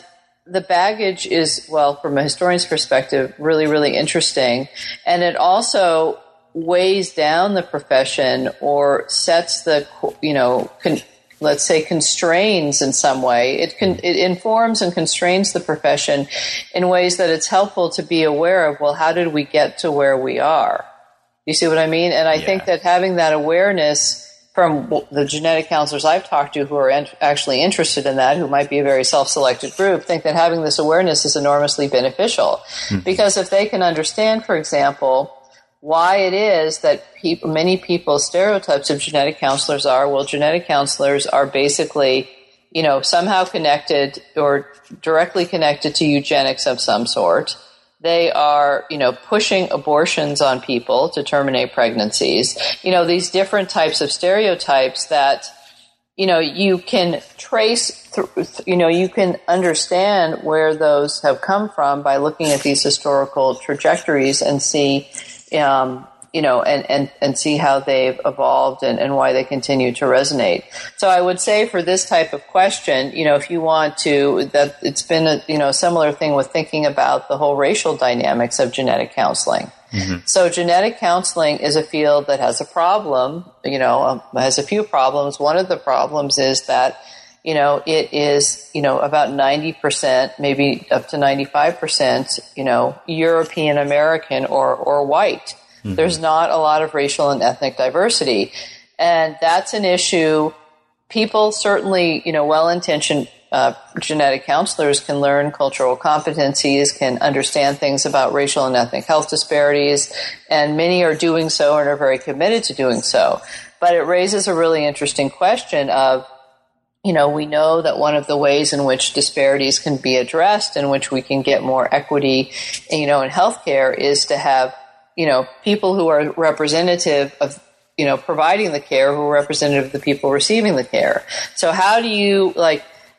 the baggage is, well, from a historian's perspective, really, really interesting. And it also weighs down the profession or sets the, let's say, constrains in some way. It informs and constrains the profession in ways that it's helpful to be aware of, well, how did we get to where we are? You see what I mean? And I think that having that awareness from the genetic counselors I've talked to who are actually interested in that, who might be a very self-selected group, think that having this awareness is enormously beneficial. Mm-hmm. Because if they can understand, for example, why it is that many people's stereotypes of genetic counselors are, well, genetic counselors are basically, somehow connected or directly connected to eugenics of some sort. They are, pushing abortions on people to terminate pregnancies. These different types of stereotypes that, you can trace through, you can understand where those have come from by looking at these historical trajectories and see, and see how they've evolved and why they continue to resonate. So I would say for this type of question, if you want to, that it's been a similar thing with thinking about the whole racial dynamics of genetic counseling. Mm-hmm. So genetic counseling is a field that has a problem, has a few problems. One of the problems is that, it is, about 90%, maybe up to 95%, European American or white. Mm-hmm. There's not a lot of racial and ethnic diversity. And that's an issue. People certainly, well-intentioned genetic counselors can learn cultural competencies, can understand things about racial and ethnic health disparities, and many are doing so and are very committed to doing so. But it raises a really interesting question of, we know that one of the ways in which disparities can be addressed, in which we can get more equity, in healthcare, is to have people who are representative of, providing the care, who are representative of the people receiving the care. So how do you,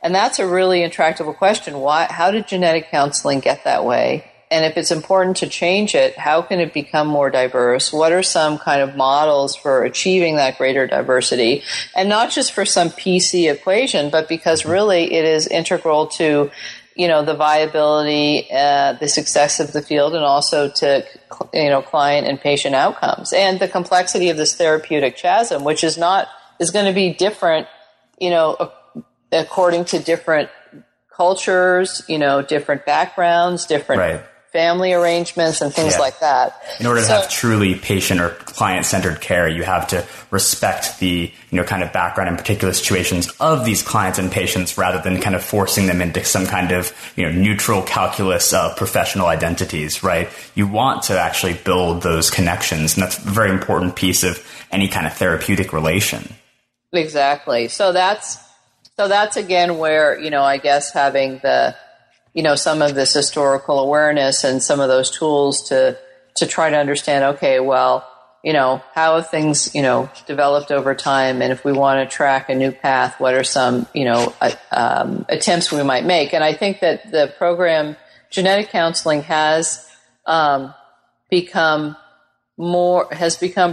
and that's a really intractable question. How did genetic counseling get that way? And if it's important to change it, how can it become more diverse? What are some kind of models for achieving that greater diversity? And not just for some PC equation, but because really it is integral to the viability, the success of the field, and also to, client and patient outcomes, and the complexity of this therapeutic chasm, which is going to be different, according to different cultures, different backgrounds, different family arrangements and things like that. In order to have truly patient or client-centered care, you have to respect the kind of background and particular situations of these clients and patients, rather than kind of forcing them into some kind of neutral calculus of professional identities. Right? You want to actually build those connections, and that's a very important piece of any kind of therapeutic relation. Exactly. So that's again where I guess having the some of this historical awareness and some of those tools to try to understand, okay, well, how have things, developed over time? And if we want to track a new path, what are some, attempts we might make? And I think that the program, genetic counseling, has become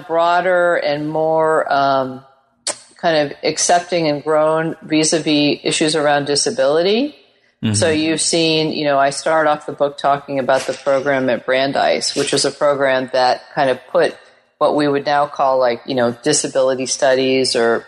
broader and more kind of accepting and grown vis-a-vis issues around disability. Mm-hmm. So you've seen, I start off the book talking about the program at Brandeis, which was a program that kind of put what we would now call disability studies or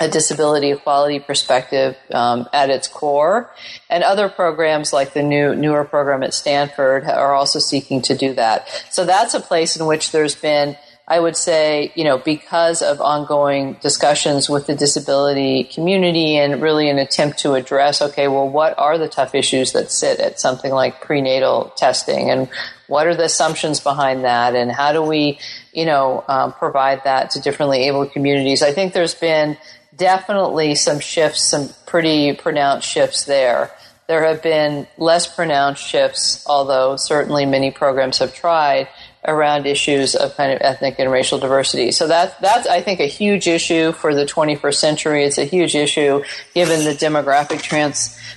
a disability equality perspective at its core. And other programs like the newer program at Stanford are also seeking to do that. So that's a place in which there's been, I would say, because of ongoing discussions with the disability community and really an attempt to address, okay, well, what are the tough issues that sit at something like prenatal testing, and what are the assumptions behind that, and how do we, provide that to differently abled communities? I think there's been definitely some shifts, some pretty pronounced shifts there. There have been less pronounced shifts, although certainly many programs have tried, around issues of kind of ethnic and racial diversity. So that's, I think, a huge issue for the 21st century. It's a huge issue given the demographic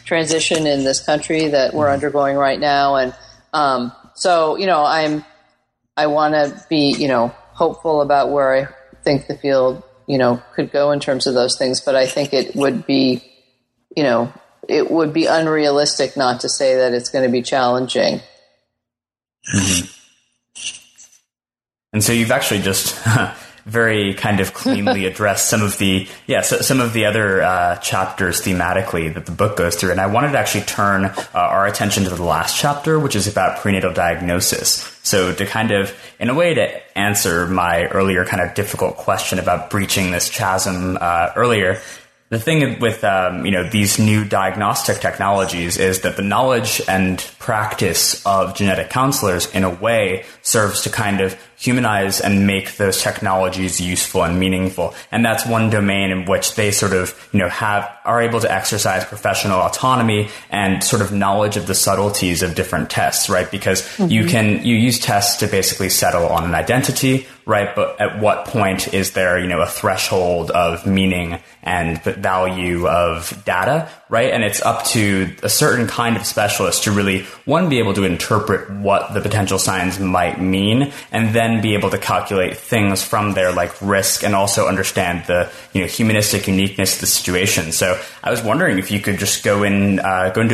transition in this country that we're undergoing right now. And so, you know, I want to be, you know, hopeful about where I think the field, you know, could go in terms of those things. But I think it would be, you know, it would be unrealistic not to say that it's going to be challenging. Mm-hmm. And so you've actually just very kind of cleanly addressed some of the other chapters thematically that the book goes through. And I wanted to actually turn our attention to the last chapter, which is about prenatal diagnosis. So to kind of, in a way, to answer my earlier kind of difficult question about breaching this chasm earlier, the thing with you know, these new diagnostic technologies is that the knowledge and practice of genetic counselors, in a way, serves to kind of humanize and make those technologies useful and meaningful. And that's one domain in which they sort of, you know, are able to exercise professional autonomy and sort of knowledge of the subtleties of different tests, right? Because mm-hmm. you use tests to basically settle on an identity, right? But at what point is there, you know, a threshold of meaning and the value of data, right? And it's up to a certain kind of specialist to really, one, be able to interpret what the potential signs might mean, and then be able to calculate things from there, like risk, and also understand the, you know, humanistic uniqueness of the situation. So I was wondering if you could just go into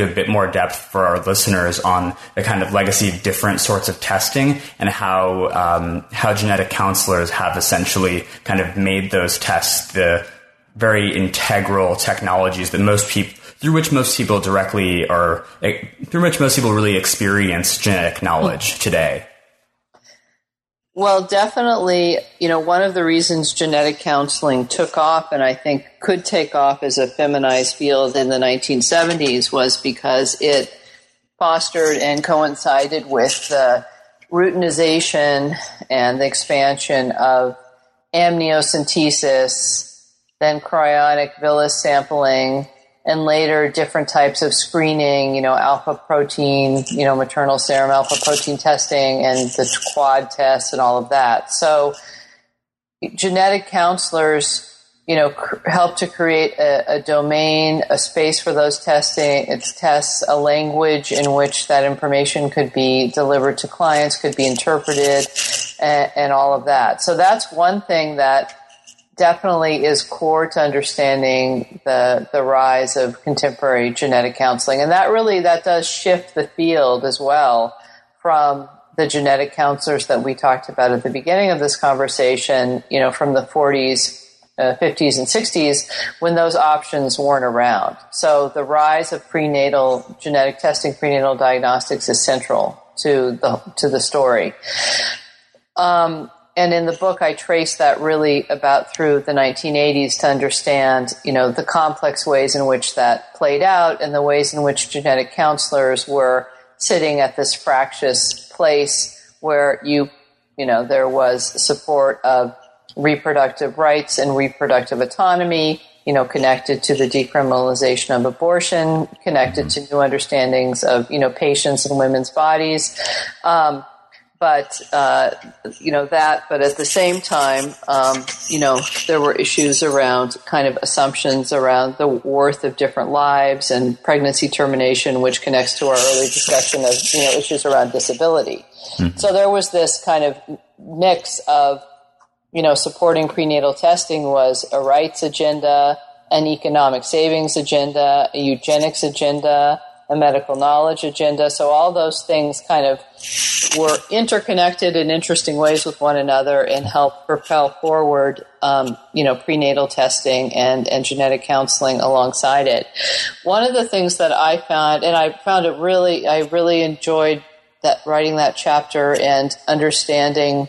a bit more depth for our listeners on the kind of legacy of different sorts of testing and how genetic counselors have essentially kind of made those tests the very integral technologies that through which most people really experience genetic knowledge today. Well, definitely, you know, one of the reasons genetic counseling took off, and I think could take off as a feminized field in the 1970s, was because it fostered and coincided with the routinization and the expansion of amniocentesis, then cryonic villus sampling, and later different types of screening, you know, alpha protein, you know, maternal serum alpha protein testing and the quad test and all of that. So genetic counselors, you know, help to create a domain, a space for those tests, a language in which that information could be delivered to clients, could be interpreted, and all of that. So that's one thing that definitely is core to understanding the rise of contemporary genetic counseling. And that does shift the field as well from the genetic counselors that we talked about at the beginning of this conversation, you know, from the 40s, 50s, and 60s, when those options weren't around. So the rise of prenatal genetic testing, prenatal diagnostics is central to the story. And in the book, I trace that really about through the 1980s to understand, you know, the complex ways in which that played out and the ways in which genetic counselors were sitting at this fractious place where you know, there was support of reproductive rights and reproductive autonomy, you know, connected to the decriminalization of abortion, connected to new understandings of, you know, patients and women's bodies. But at the same time, you know, there were issues around kind of assumptions around the worth of different lives and pregnancy termination, which connects to our early discussion of, you know, issues around disability. Mm-hmm. So there was this kind of mix of, you know, supporting prenatal testing was a rights agenda, an economic savings agenda, a eugenics agenda, a medical knowledge agenda. So all those things kind of were interconnected in interesting ways with one another and helped propel forward, you know, prenatal testing and genetic counseling alongside it. One of the things that I found, and I really enjoyed that writing that chapter and understanding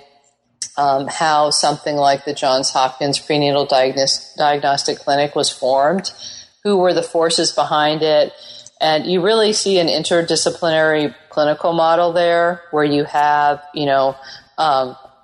how something like the Johns Hopkins Prenatal Diagnostic Clinic was formed, who were the forces behind it. And you really see an interdisciplinary clinical model there where you have, you know,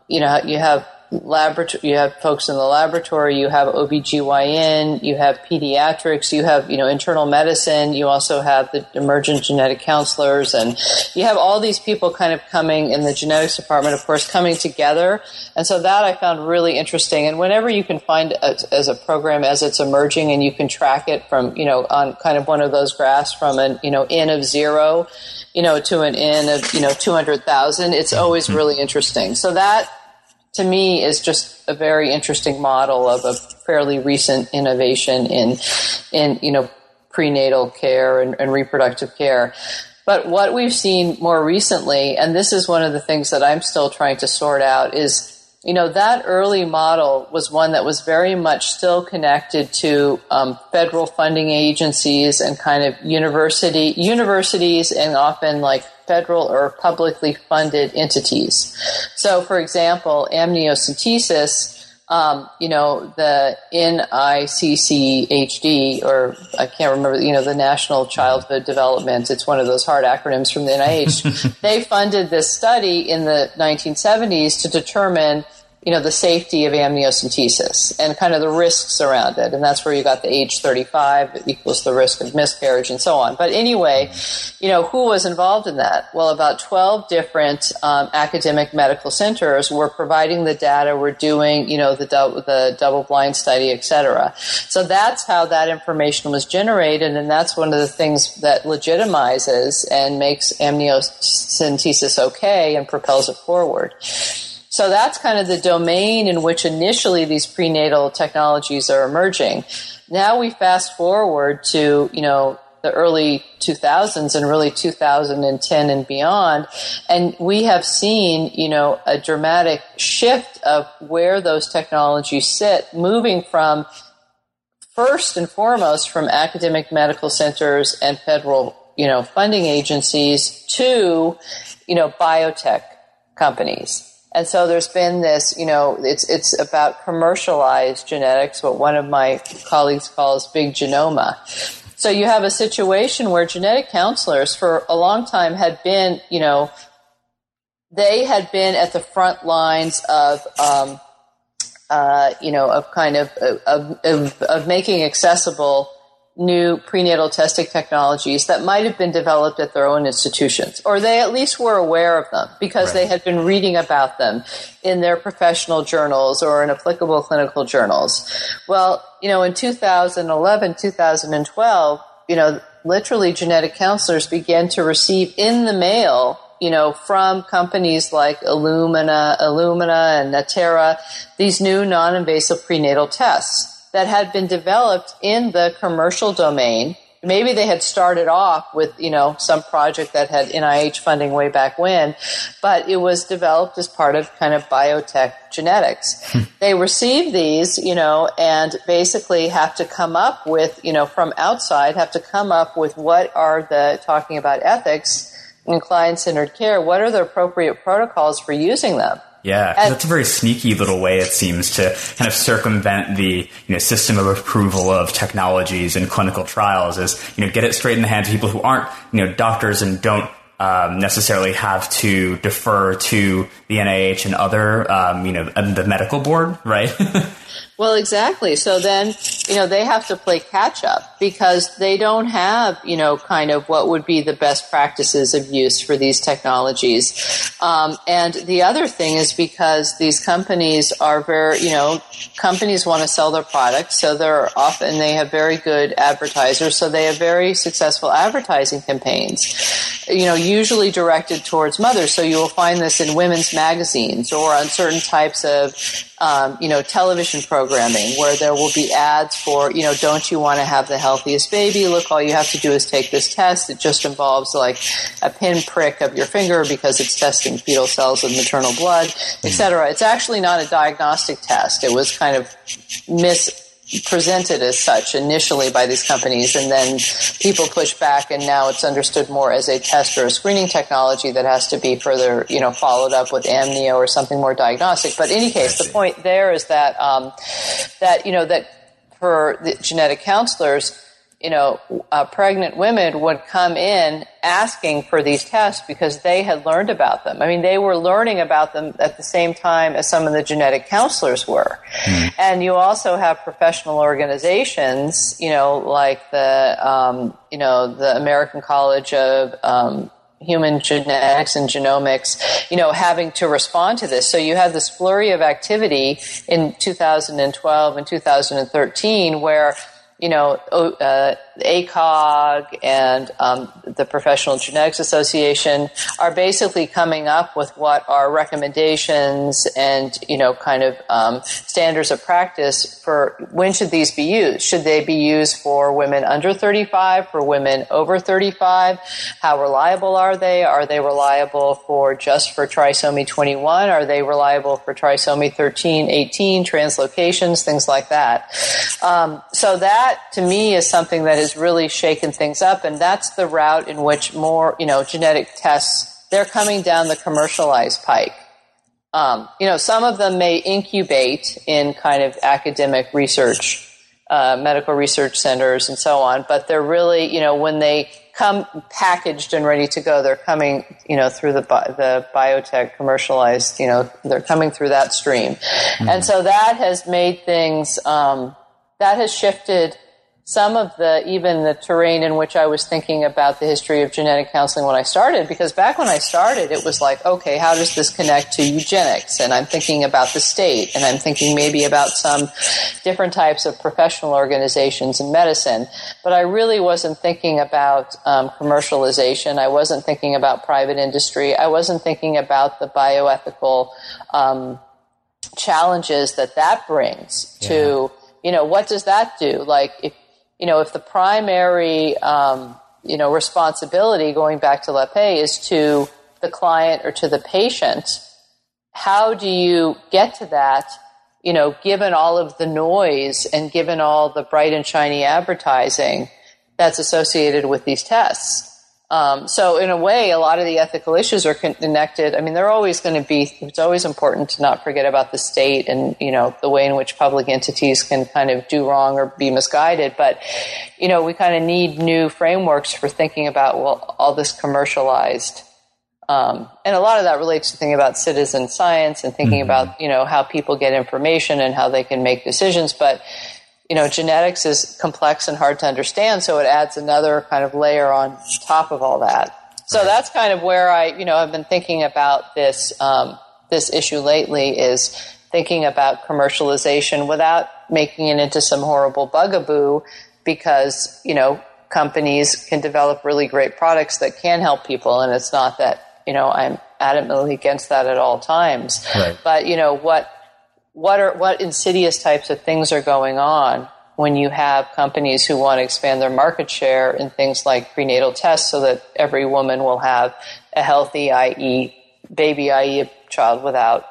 you have laboratory, you have folks in the laboratory, you have OBGYN, you have pediatrics, you have, internal medicine, you also have the emergent genetic counselors, and you have all these people kind of coming in the genetics department, of course, coming together. And so that I found really interesting. And whenever you can find as a program as it's emerging and you can track it from, on kind of one of those graphs from an, N of zero, to an N of, 200,000, it's always really interesting. So that, to me, is just a very interesting model of a fairly recent innovation in prenatal care and reproductive care. But what we've seen more recently, and this is one of the things that I'm still trying to sort out, is that early model was one that was very much still connected to federal funding agencies and kind of universities and often like federal or publicly funded entities. So, for example, amniocentesis, the NICCHD, or I can't remember, the National Childhood Development, it's one of those hard acronyms from the NIH, they funded this study in the 1970s to determine, the safety of amniocentesis and kind of the risks around it. And that's where you got the age 35 equals the risk of miscarriage and so on. But anyway, who was involved in that? Well, about 12 different academic medical centers were providing the data, were doing, the double-blind study, et cetera. So that's how that information was generated, and that's one of the things that legitimizes and makes amniocentesis okay and propels it forward. So that's kind of the domain in which initially these prenatal technologies are emerging. Now we fast forward to, the early 2000s and really 2010 and beyond, and we have seen, a dramatic shift of where those technologies sit, moving from first and foremost from academic medical centers and federal, funding agencies to, biotech companies. And so there's been this, it's about commercialized genetics, what one of my colleagues calls big genoma. So you have a situation where genetic counselors for a long time had been, they had been at the front lines of, of making accessible new prenatal testing technologies that might have been developed at their own institutions, or they at least were aware of them because They had been reading about them in their professional journals or in applicable clinical journals. Well, in 2011, 2012, literally genetic counselors began to receive in the mail, from companies like Illumina and Natera, these new non-invasive prenatal tests that had been developed in the commercial domain. Maybe they had started off with, some project that had NIH funding way back when, but it was developed as part of kind of biotech genetics. They receive these, and basically have to come up with, from outside, have to come up with what are the, talking about ethics and client-centered care, what are the appropriate protocols for using them? Yeah, that's a very sneaky little way, it seems, to kind of circumvent the system of approval of technologies and clinical trials is, get it straight in the hands of people who aren't, doctors and don't necessarily have to defer to the NIH and other, and the medical board, right? Well, exactly. So then, they have to play catch up because they don't have, kind of what would be the best practices of use for these technologies. And the other thing is because these companies are very, companies want to sell their products. So they have very good advertisers. So they have very successful advertising campaigns, usually directed towards mothers. So you will find this in women's magazines or on certain types of, television programming where there will be ads for, don't you want to have the healthiest baby? Look, all you have to do is take this test. It just involves like a pinprick of your finger because it's testing fetal cells and maternal blood, et cetera. It's actually not a diagnostic test. It was kind of presented as such initially by these companies, and then people push back, and now it's understood more as a test or a screening technology that has to be further, followed up with amnio or something more diagnostic. But in any case, the point there is that for the genetic counselors, pregnant women would come in asking for these tests because they had learned about them. I mean, they were learning about them at the same time as some of the genetic counselors were. And you also have professional organizations, like the American College of Human Genetics and Genomics, having to respond to this. So you have this flurry of activity in 2012 and 2013 where ACOG and the Professional Genetics Association are basically coming up with what are recommendations and, standards of practice for when should these be used? Should they be used for women under 35, for women over 35? How reliable are they? Are they reliable for trisomy 21? Are they reliable for trisomy 13, 18, translocations, things like that? So that, to me, is something that has really shaken things up, and that's the route in which more, genetic tests, they're coming down the commercialized pike. Some of them may incubate in kind of academic research, medical research centers and so on, but they're really, when they come packaged and ready to go, they're coming, through the biotech commercialized, they're coming through that stream. Mm-hmm. And so that has made things, that has shifted some of the terrain in which I was thinking about the history of genetic counseling when I started, because back when I started, it was like, okay, how does this connect to eugenics? And I'm thinking about the state, and I'm thinking maybe about some different types of professional organizations in medicine. But I really wasn't thinking about commercialization. I wasn't thinking about private industry. I wasn't thinking about the bioethical challenges that brings to, what does that do? Like, if the primary, responsibility, going back to Lappé, is to the client or to the patient, how do you get to that, given all of the noise and given all the bright and shiny advertising that's associated with these tests? So in a way, a lot of the ethical issues are connected. I mean, they're always going to be, it's always important to not forget about the state and, the way in which public entities can kind of do wrong or be misguided. But, we kind of need new frameworks for thinking about, all this commercialized. And a lot of that relates to thinking about citizen science and thinking about, how people get information and how they can make decisions. But, genetics is complex and hard to understand, so it adds another kind of layer on top of all that. So that's kind of where I, I've been thinking about this this issue lately, is thinking about commercialization without making it into some horrible bugaboo, because, companies can develop really great products that can help people, and it's not that, I'm adamantly against that at all times. Right. But, what insidious types of things are going on when you have companies who want to expand their market share in things like prenatal tests so that every woman will have a healthy, i.e. baby, i.e. a child without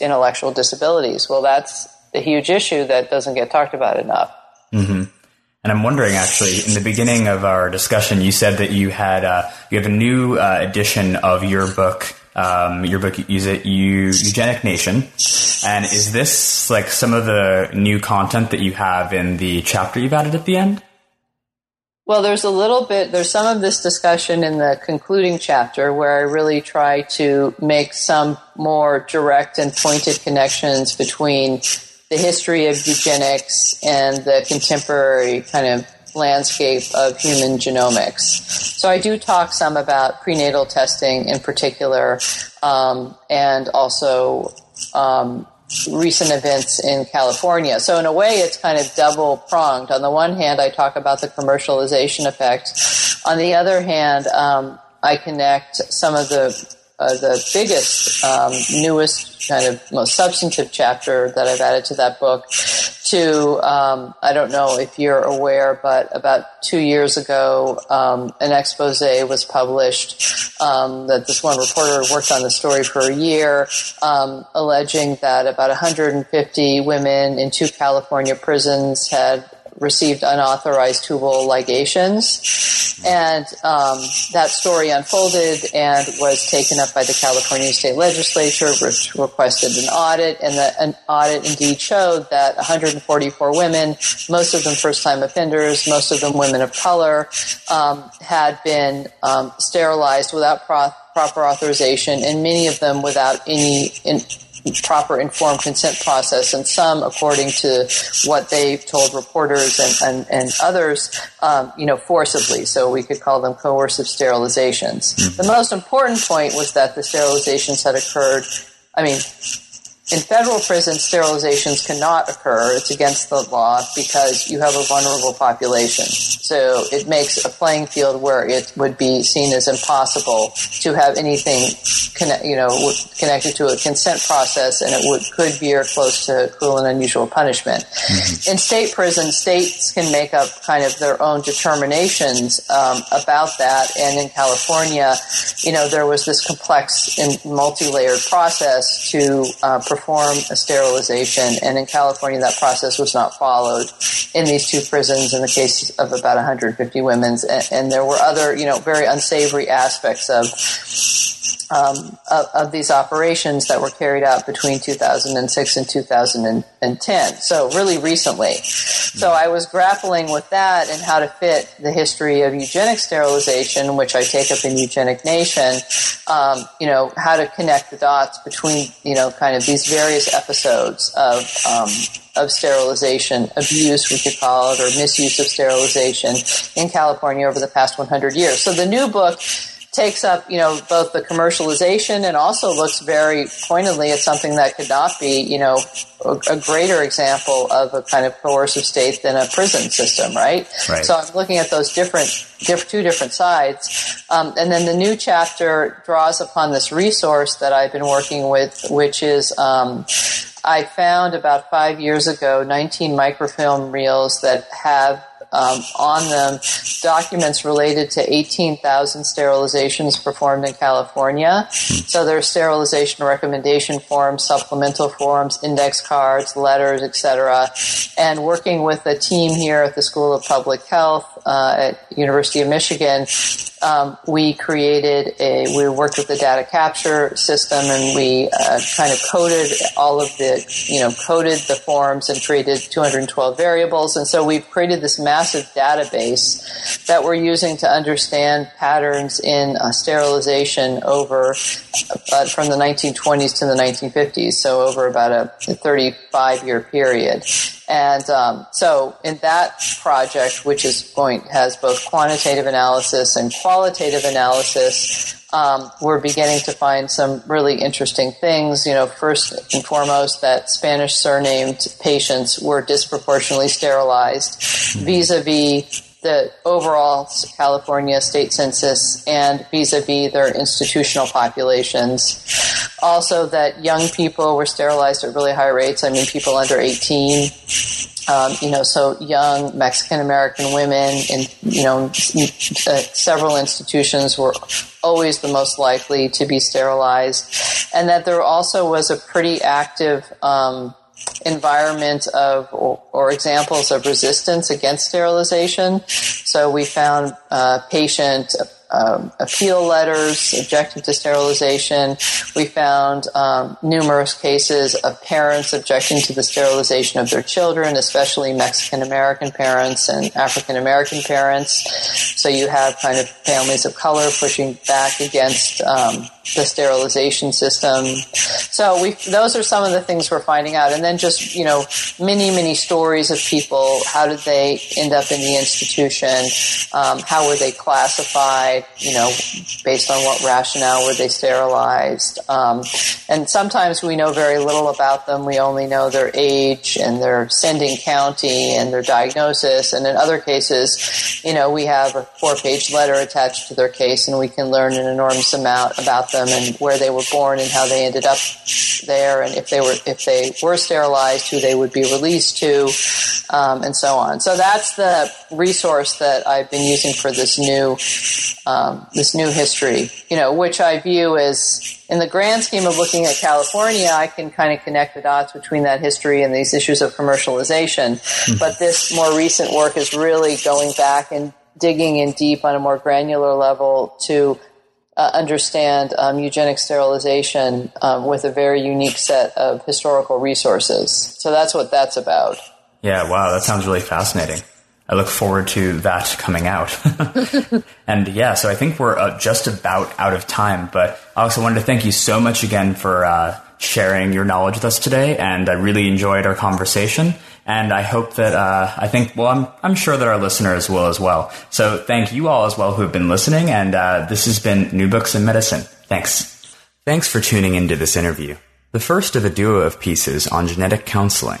intellectual disabilities. Well, that's a huge issue that doesn't get talked about enough. Mm-hmm. And I'm wondering, actually, in the beginning of our discussion, you said that you had you have a new edition of your book. Your book, Eugenic Nation. And is this like some of the new content that you have in the chapter you've added at the end? Well, there's some of this discussion in the concluding chapter where I really try to make some more direct and pointed connections between the history of eugenics and the contemporary kind of landscape of human genomics. So I do talk some about prenatal testing in particular, and also recent events in California. So in a way, it's kind of double-pronged. On the one hand, I talk about the commercialization effect. On the other hand, I connect some of the biggest, newest, kind of most substantive chapter that I've added to that book to, I don't know if you're aware, but about 2 years ago, an expose was published that this one reporter worked on the story for a year, alleging that about 150 women in two California prisons had received unauthorized tubal ligations. And that story unfolded and was taken up by the California state legislature, which requested an audit. And an audit indeed showed that 144 women, most of them first-time offenders, most of them women of color, had been sterilized without proper authorization, and many of them without any proper informed consent process, and some, according to what they told reporters and others, forcibly. So we could call them coercive sterilizations. Mm-hmm. The most important point was that the sterilizations had occurred. I mean, in federal prisons, sterilizations cannot occur. It's against the law because you have a vulnerable population. So it makes a playing field where it would be seen as impossible to have anything connected to a consent process, and it could be or close to cruel and unusual punishment. Mm-hmm. In state prisons, states can make up kind of their own determinations about that. And in California, there was this complex and multi-layered process to perform a sterilization, and in California that process was not followed in these two prisons in the case of about 150 women, and there were other very unsavory aspects of these operations that were carried out between 2006 and 2010, so really recently. So I was grappling with that and how to fit the history of eugenic sterilization, which I take up in Eugenic Nation, how to connect the dots between, kind of these various episodes of sterilization, abuse, we could call it, or misuse of sterilization in California over the past 100 years. So the new book takes up, both the commercialization and also looks very pointedly at something that could not be, a greater example of a kind of coercive state than a prison system, right? So I'm looking at those two different sides. And then the new chapter draws upon this resource that I've been working with, which is I found about 5 years ago 19 microfilm reels that have on them documents related to 18,000 sterilizations performed in California. So there's sterilization recommendation forms, supplemental forms, index cards, letters, etc. And working with a team here at the School of Public Health at University of Michigan, we worked with the data capture system, and we kind of coded the forms and created 212 variables. And so we've created this massive database that we're using to understand patterns in sterilization from the 1920s to the 1950s, so over about a 35-year period. And so in that project, which has both quantitative analysis and qualitative analysis, we're beginning to find some really interesting things. First and foremost, that Spanish surnamed patients were disproportionately sterilized vis-a-vis the overall California state census and vis-a-vis their institutional populations. Also, that young people were sterilized at really high rates. I mean, people under 18, so young Mexican-American women in, several institutions were always the most likely to be sterilized. And that there also was a pretty active environment of or examples of resistance against sterilization. So we found patient appeal letters objecting to sterilization. We found numerous cases of parents objecting to the sterilization of their children, especially Mexican-American parents and African-American parents. So you have kind of families of color pushing back against the sterilization system. So those are some of the things we're finding out. And then just, many, many stories of people. How did they end up in the institution? How were they classified? Based on what rationale were they sterilized? And sometimes we know very little about them. We only know their age and their sending county and their diagnosis. And in other cases, we have a 4-page letter attached to their case, and we can learn an enormous amount about them and where they were born and how they ended up there, and if they were sterilized, who they would be released to, and so on. So that's the resource that I've been using for this new this new history, you know, which I view as, in the grand scheme of looking at California, I can kind of connect the dots between that history and these issues of commercialization. Mm-hmm. But this more recent work is really going back and digging in deep on a more granular level to understand eugenic sterilization with a very unique set of historical resources. So that's what that's about. Yeah, wow, that sounds really fascinating. I look forward to that coming out. And yeah, so I think we're just about out of time, but I also wanted to thank you so much again for sharing your knowledge with us today. And I really enjoyed our conversation, and I hope that, I'm sure that our listeners will as well. So thank you all as well who have been listening. And this has been New Books in Medicine. Thanks. Thanks for tuning into this interview, the first of a duo of pieces on genetic counseling.